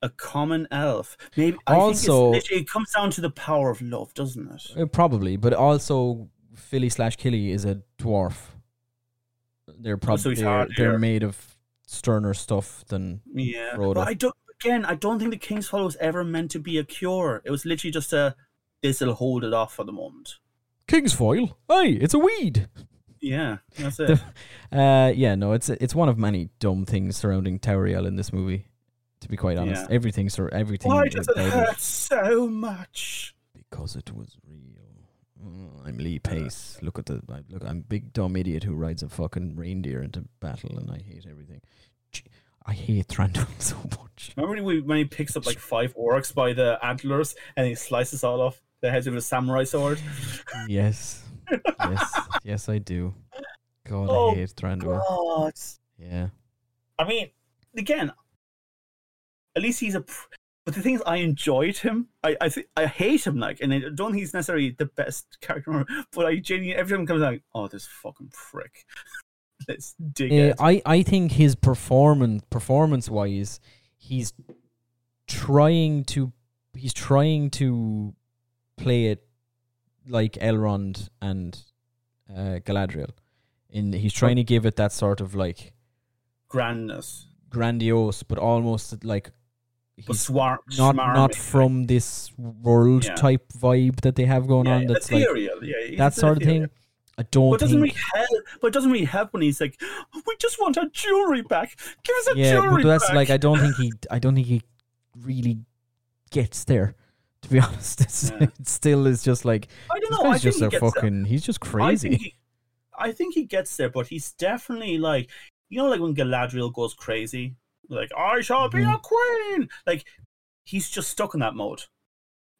a common elf... Maybe, also, I think it comes down to the power of love, doesn't it? Probably, but also Fili/Kili is a dwarf. They're probably they're made of sterner stuff than Frodo. But I don't think the King's Foil was ever meant to be a cure. It was literally just this'll hold it off for the moment. King's Foil? Hey, it's a weed! Yeah, that's it. It's one of many dumb things surrounding Tauriel in this movie, to be quite honest. Yeah. Everything. Why does it hurt so much? Because it was real. I'm Lee Pace. Look, I'm big dumb idiot who rides a fucking reindeer into battle, and I hate everything. I hate Thranduil so much. Remember when he picks up like 5 orcs by the antlers and he slices all off their heads with a samurai sword? Yes, I do. God, I hate Thranduil. God. Yeah. I mean, again, at least he's but the thing is, I enjoyed him. I hate him, like, and I don't think he's necessarily the best character, but I genuinely, every time he comes out, oh, this fucking prick. Let's dig it. I think his performance-wise, he's trying to play it like Elrond and Galadriel. He's trying to give it that sort of like grandiose, but almost like not from this world type vibe that they have going on. That's like that sort of thing. But it doesn't really help when he's like, "We just want our jewelry back. Give us our jewelry back." Like, I don't think he really gets there. To be honest, it still is just like, I don't know. He's just crazy. I think he gets there, but he's definitely like, you know, like when Galadriel goes crazy, like, "I shall be a queen." Like, he's just stuck in that mode.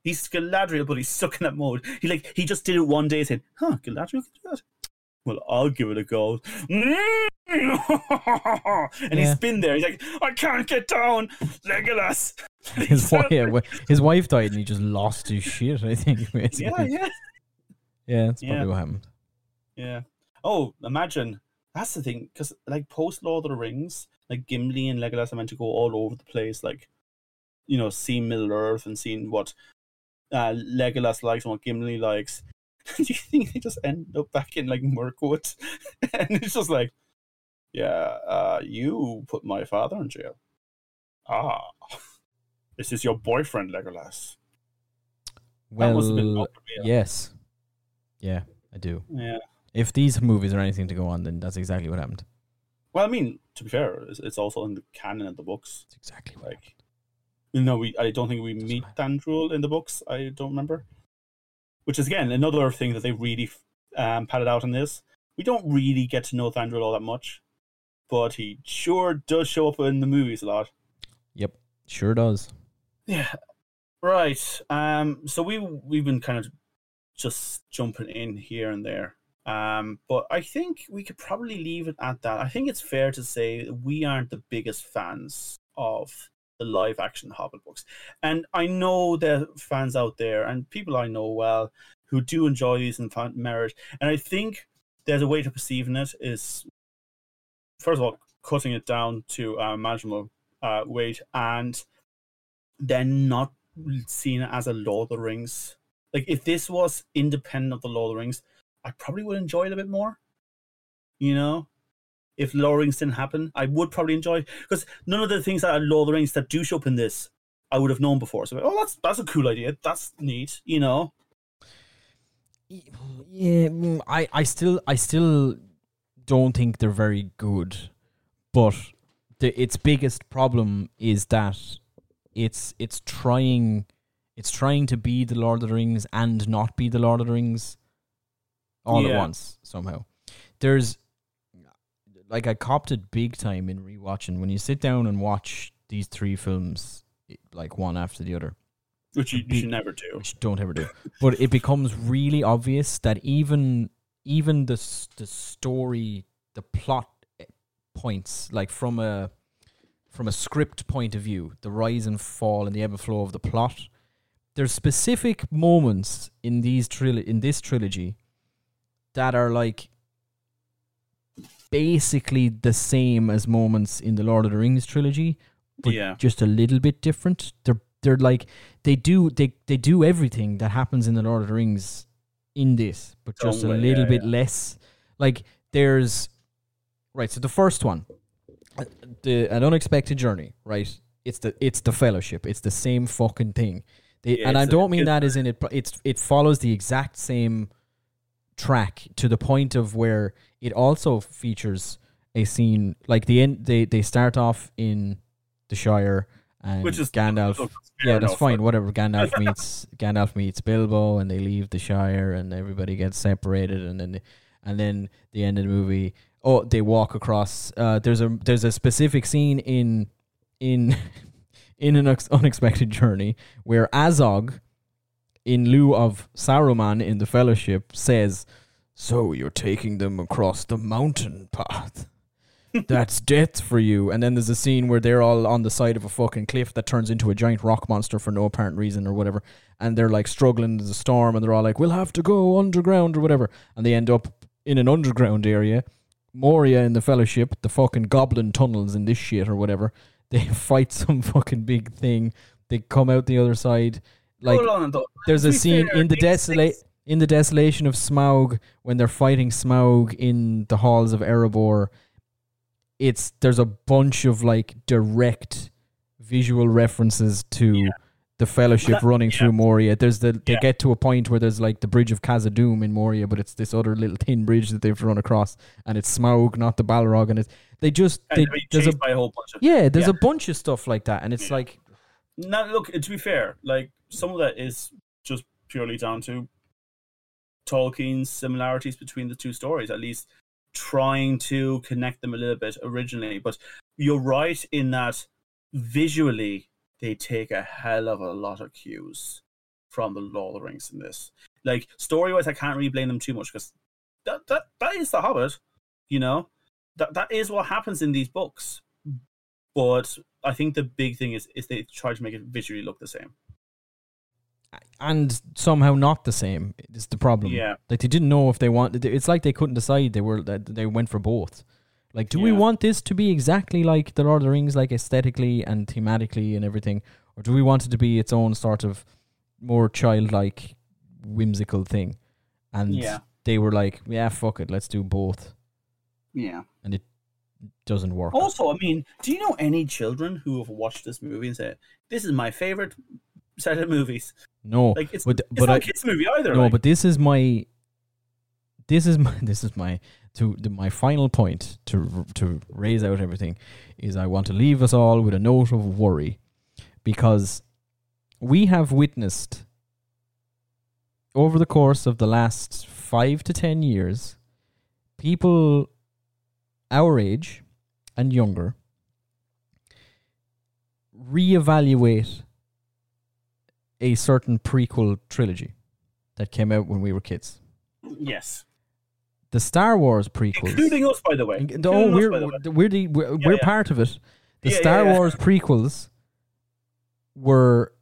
He's Galadriel, but he's stuck in that mode. He just did it one day, saying, "Huh, Galadriel can do that. Well, I'll give it a go." And he's been there. He's like, "I can't get down, Legolas." His wife died, and he just lost his shit. I think. That's probably what happened. Yeah. Oh, imagine. That's the thing, because like post Lord of the Rings, like Gimli and Legolas are meant to go all over the place, like, you know, seeing Middle Earth and seeing what Legolas likes and what Gimli likes. Do you think they just end up back in like Mirkwood? And it's just like, you put my father in jail. Ah, this is your boyfriend, Legolas. Well, that must have been yes, yeah, I do. Yeah. If these movies are anything to go on, then that's exactly what happened. Well, I mean, to be fair, it's also in the canon of the books. It's exactly what happened. No, I don't think we meet Thranduil in the books. I don't remember. Which is, again, another thing that they really padded out on this. We don't really get to know Thranduil all that much, but he sure does show up in the movies a lot. Yep, sure does. Yeah. Right. So we've been kind of just jumping in here and there. But I think we could probably leave it at that. I think it's fair to say we aren't the biggest fans of the live action Hobbit books. And I know there are fans out there and people I know well who do enjoy these and find merit. And I think there's a way to perceiving it is, first of all, cutting it down to a manageable weight and then not seeing it as a Lord of the Rings. Like, if this was independent of the Lord of the Rings, I probably would enjoy it a bit more, you know? If Lord of the Rings didn't happen, I would probably enjoy it. Because none of the things that are Lord of the Rings that do show up in this, I would have known before. So, that's a cool idea. That's neat, you know? Yeah, I still don't think they're very good. But its biggest problem is that it's trying to be the Lord of the Rings and not be the Lord of the Rings all at once, somehow. There's... Like, I copped it big time in rewatching. When you sit down and watch these 3 films, like, one after the other. Which you should never do. Which you don't ever do. But it becomes really obvious that even the story, the plot points, like, from a script point of view, the rise and fall and the ebb and flow of the plot, there's specific moments in this trilogy that are, like... basically the same as moments in the Lord of the Rings trilogy, but just a little bit different. They're like they do everything that happens in the Lord of the Rings in this, but just a little bit less. Like there's so the first one, an unexpected journey. Right, it's the Fellowship. It's the same fucking thing. And I don't mean that as in it. It follows the exact same track to the point of where it also features a scene like the end. They start off in the Shire And which is Gandalf. Yeah, that's fine. Whatever. Gandalf meets Bilbo, and they leave the Shire, and everybody gets separated, and then the end of the movie. Oh, they walk across. There's a specific scene in an unexpected journey where Azog, in lieu of Saruman in the Fellowship, says, "So you're taking them across the mountain path. That's death for you." And then there's a scene where they're all on the side of a fucking cliff that turns into a giant rock monster for no apparent reason or whatever. And they're like struggling in the storm, and they're all like, "We'll have to go underground" or whatever. And they end up in an underground area. Moria in the Fellowship, the fucking goblin tunnels in this shit or whatever. They fight some fucking big thing. They come out the other side. Like, there's a scene in the desolation of Smaug when they're fighting Smaug in the halls of Erebor. There's a bunch of like direct visual references to the Fellowship running through Moria. They get to a point where there's like the bridge of Khazad-dûm in Moria, but it's this other little thin bridge that they've run across, and it's Smaug, not the Balrog, and there's a bunch of stuff like that, and it's like. Now, look, to be fair, like some of that is just purely down to Tolkien's similarities between the two stories, at least trying to connect them a little bit originally. But you're right in that visually they take a hell of a lot of cues from the Lord of the Rings in this. Like, story-wise, I can't really blame them too much, because that is the Hobbit, you know? That is what happens in these books. But I think the big thing is they try to make it visually look the same. And somehow not the same is the problem. Yeah, like they didn't know if they wanted. It's like they couldn't decide. They went for both. Like, do we want this to be exactly like the Lord of the Rings, like aesthetically and thematically and everything, or do we want it to be its own sort of more childlike, whimsical thing? And they were like, "Yeah, fuck it, let's do both." Yeah, and it doesn't work. Also, I mean, do you know any children who have watched this movie and said, "This is my favorite set of movies"? No, like it's not a kids movie either. No, like. But my final point to raise out everything is I want to leave us all with a note of worry, because we have witnessed over the course of the last 5 to 10 years, people our age and younger reevaluate a certain prequel trilogy that came out when we were kids. Yes. The Star Wars prequels. Including us, by the way. We're part of it. The Star Wars prequels were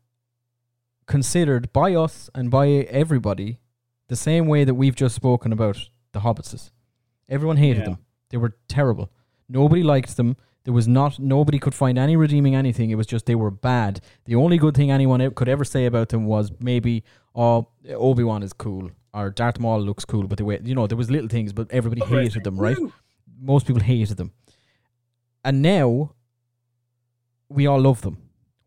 considered by us and by everybody the same way that we've just spoken about the Hobbitses. Everyone hated them. They were terrible. Nobody liked them. There was nobody could find any redeeming anything. It was just they were bad. The only good thing anyone could ever say about them was maybe, "Oh, Obi-Wan is cool," or "Darth Maul looks cool," but there was little things, but everybody hated them, right? Most people hated them. And now, we all love them.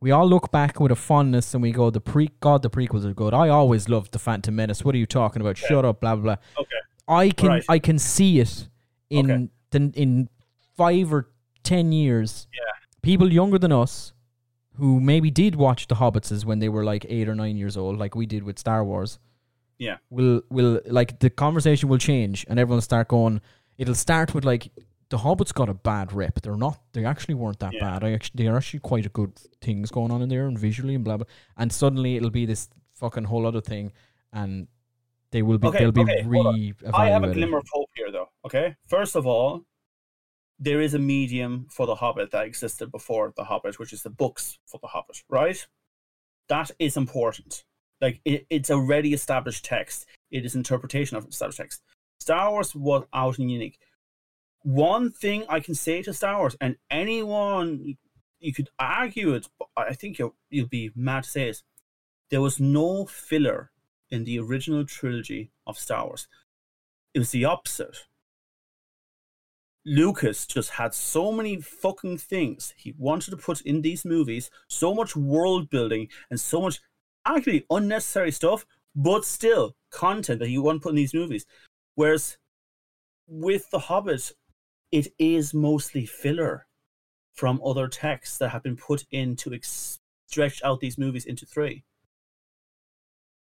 We all look back with a fondness and we go, the prequels are good. I always loved The Phantom Menace. What are you talking about? Okay. Shut up, blah, blah, blah. Okay. I can see it in 5 or 10 years, people younger than us who maybe did watch the Hobbitses when they were like 8 or 9 years old, like we did with Star Wars, will like the conversation will change, and everyone will start going. It'll start with like the Hobbits got a bad rep. They actually weren't that bad. They are actually quite a good things going on in there, and visually and blah blah. And suddenly it'll be this fucking whole other thing, and they will be re-evaluated. I have a glimmer of hope here, though. Okay, first of all, there is a medium for The Hobbit that existed before The Hobbit, which is the books for The Hobbit, right? That is important. Like, it's already established text. It is interpretation of established text. Star Wars was out and unique. One thing I can say to Star Wars, and anyone, you could argue it, but I think you'll be mad to say it, there was no filler in the original trilogy of Star Wars. It was the opposite. Lucas just had so many fucking things he wanted to put in these movies, so much world building and so much actually unnecessary stuff, but still content that he wanted to put in these movies. Whereas with The Hobbit, it is mostly filler from other texts that have been put in to stretch out these movies into three.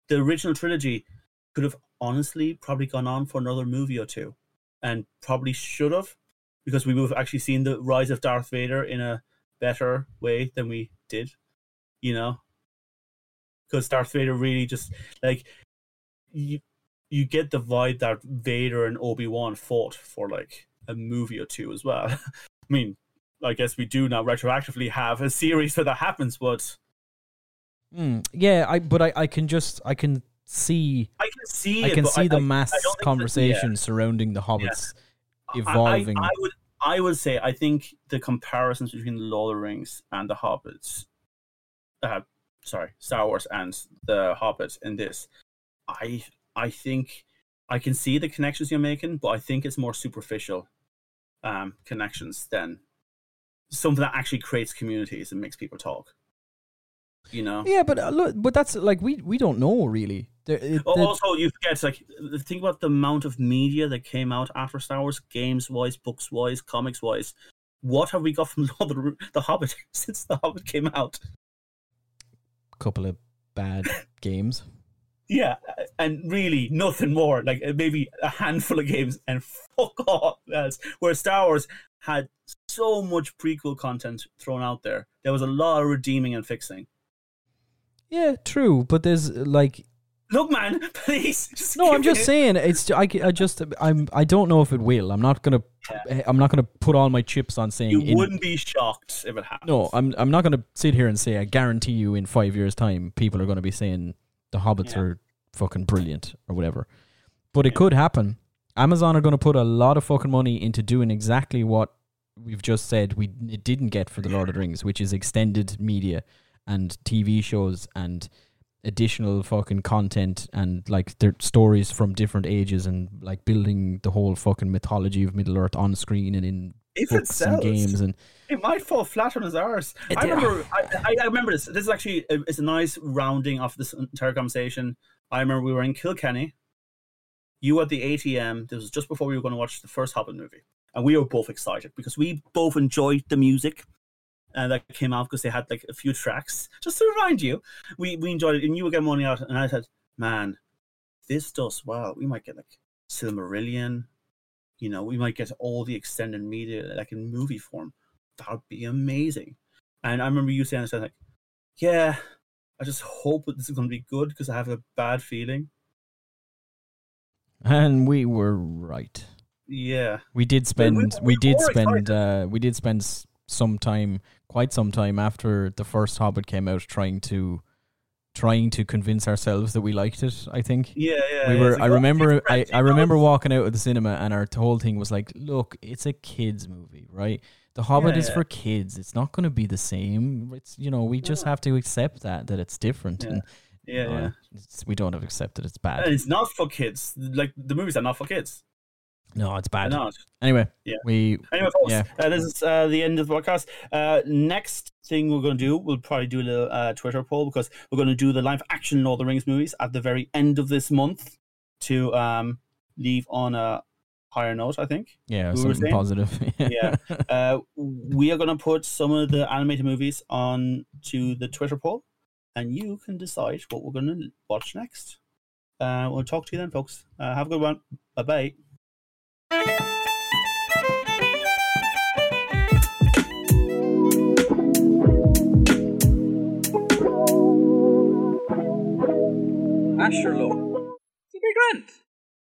The original trilogy could have honestly probably gone on for another movie or two, and probably should have, because we would have actually seen the rise of Darth Vader in a better way than we did, you know? Because Darth Vader really just, like, you get the vibe that Vader and Obi-Wan fought for, like, a movie or two as well. I mean, I guess we do now retroactively have a series where that happens, but... I can see the mass conversation surrounding the Hobbits evolving. I would say I think the comparisons between the Lord of the Rings and the Hobbits, Star Wars and the Hobbits in this, I think I can see the connections you're making, but I think it's more superficial connections than something that actually creates communities and makes people talk. You know? Yeah, but look, but that's like we don't know really. Also, you forget, like, think about the amount of media that came out after Star Wars, games wise, books wise, comics wise. What have we got from the Hobbit since the Hobbit came out? Couple of bad games. Yeah, and really nothing more. Like maybe a handful of games and fuck all else. Where Star Wars had so much prequel content thrown out there. There was a lot of redeeming and fixing. Yeah, true, but there's like. Look, man, please. I'm just saying. It's I don't know if it will. I'm not gonna put all my chips on saying. You wouldn't be shocked if it happens. No, I'm not gonna sit here and say I guarantee you in 5 years' time people are gonna be saying the Hobbits are fucking brilliant or whatever. But it could happen. Amazon are gonna put a lot of fucking money into doing exactly what we've just said we didn't get for the Lord of the Rings, which is extended media and TV shows and additional fucking content and like their stories from different ages and like building the whole fucking mythology of Middle Earth on screen and in books and games, and it might fall flat on his arse. I remember this. This is actually it's a nice rounding off this entire conversation. I remember we were in Kilkenny. You at the ATM. This was just before we were going to watch the first Hobbit movie, and we were both excited because we both enjoyed the music. And that came out because they had like a few tracks. Just to remind you, we enjoyed it, and you were getting money out. And I said, "Man, this does well. We might get like Silmarillion, you know. We might get all the extended media like in movie form. That would be amazing." And I remember you saying, "I was like, yeah, I just hope that this is going to be good because I have a bad feeling." And we were right. Yeah, we did spend quite some time after the first Hobbit came out trying to convince ourselves that we liked it, I think. I remember walking out of the cinema and our whole thing was like, look, it's a kids movie, right? The Hobbit is for kids. It's not going to be the same. It's, you know, we just have to accept that it's different. Yeah. And we don't have to accept that it's bad. It's not for kids. Like the movies are not for kids. No, it's bad. Anyway, folks, this is the end of the podcast. Next thing we're going to do, we'll probably do a little Twitter poll because we're going to do the live action Lord of the Rings movies at the very end of this month to leave on a higher note, I think. Yeah, something positive. Yeah. We are going to put some of the animated movies on to the Twitter poll, and you can decide what we're going to watch next. We'll talk to you then, folks. Have a good one. Bye-bye. Asherlo. It'll be grand.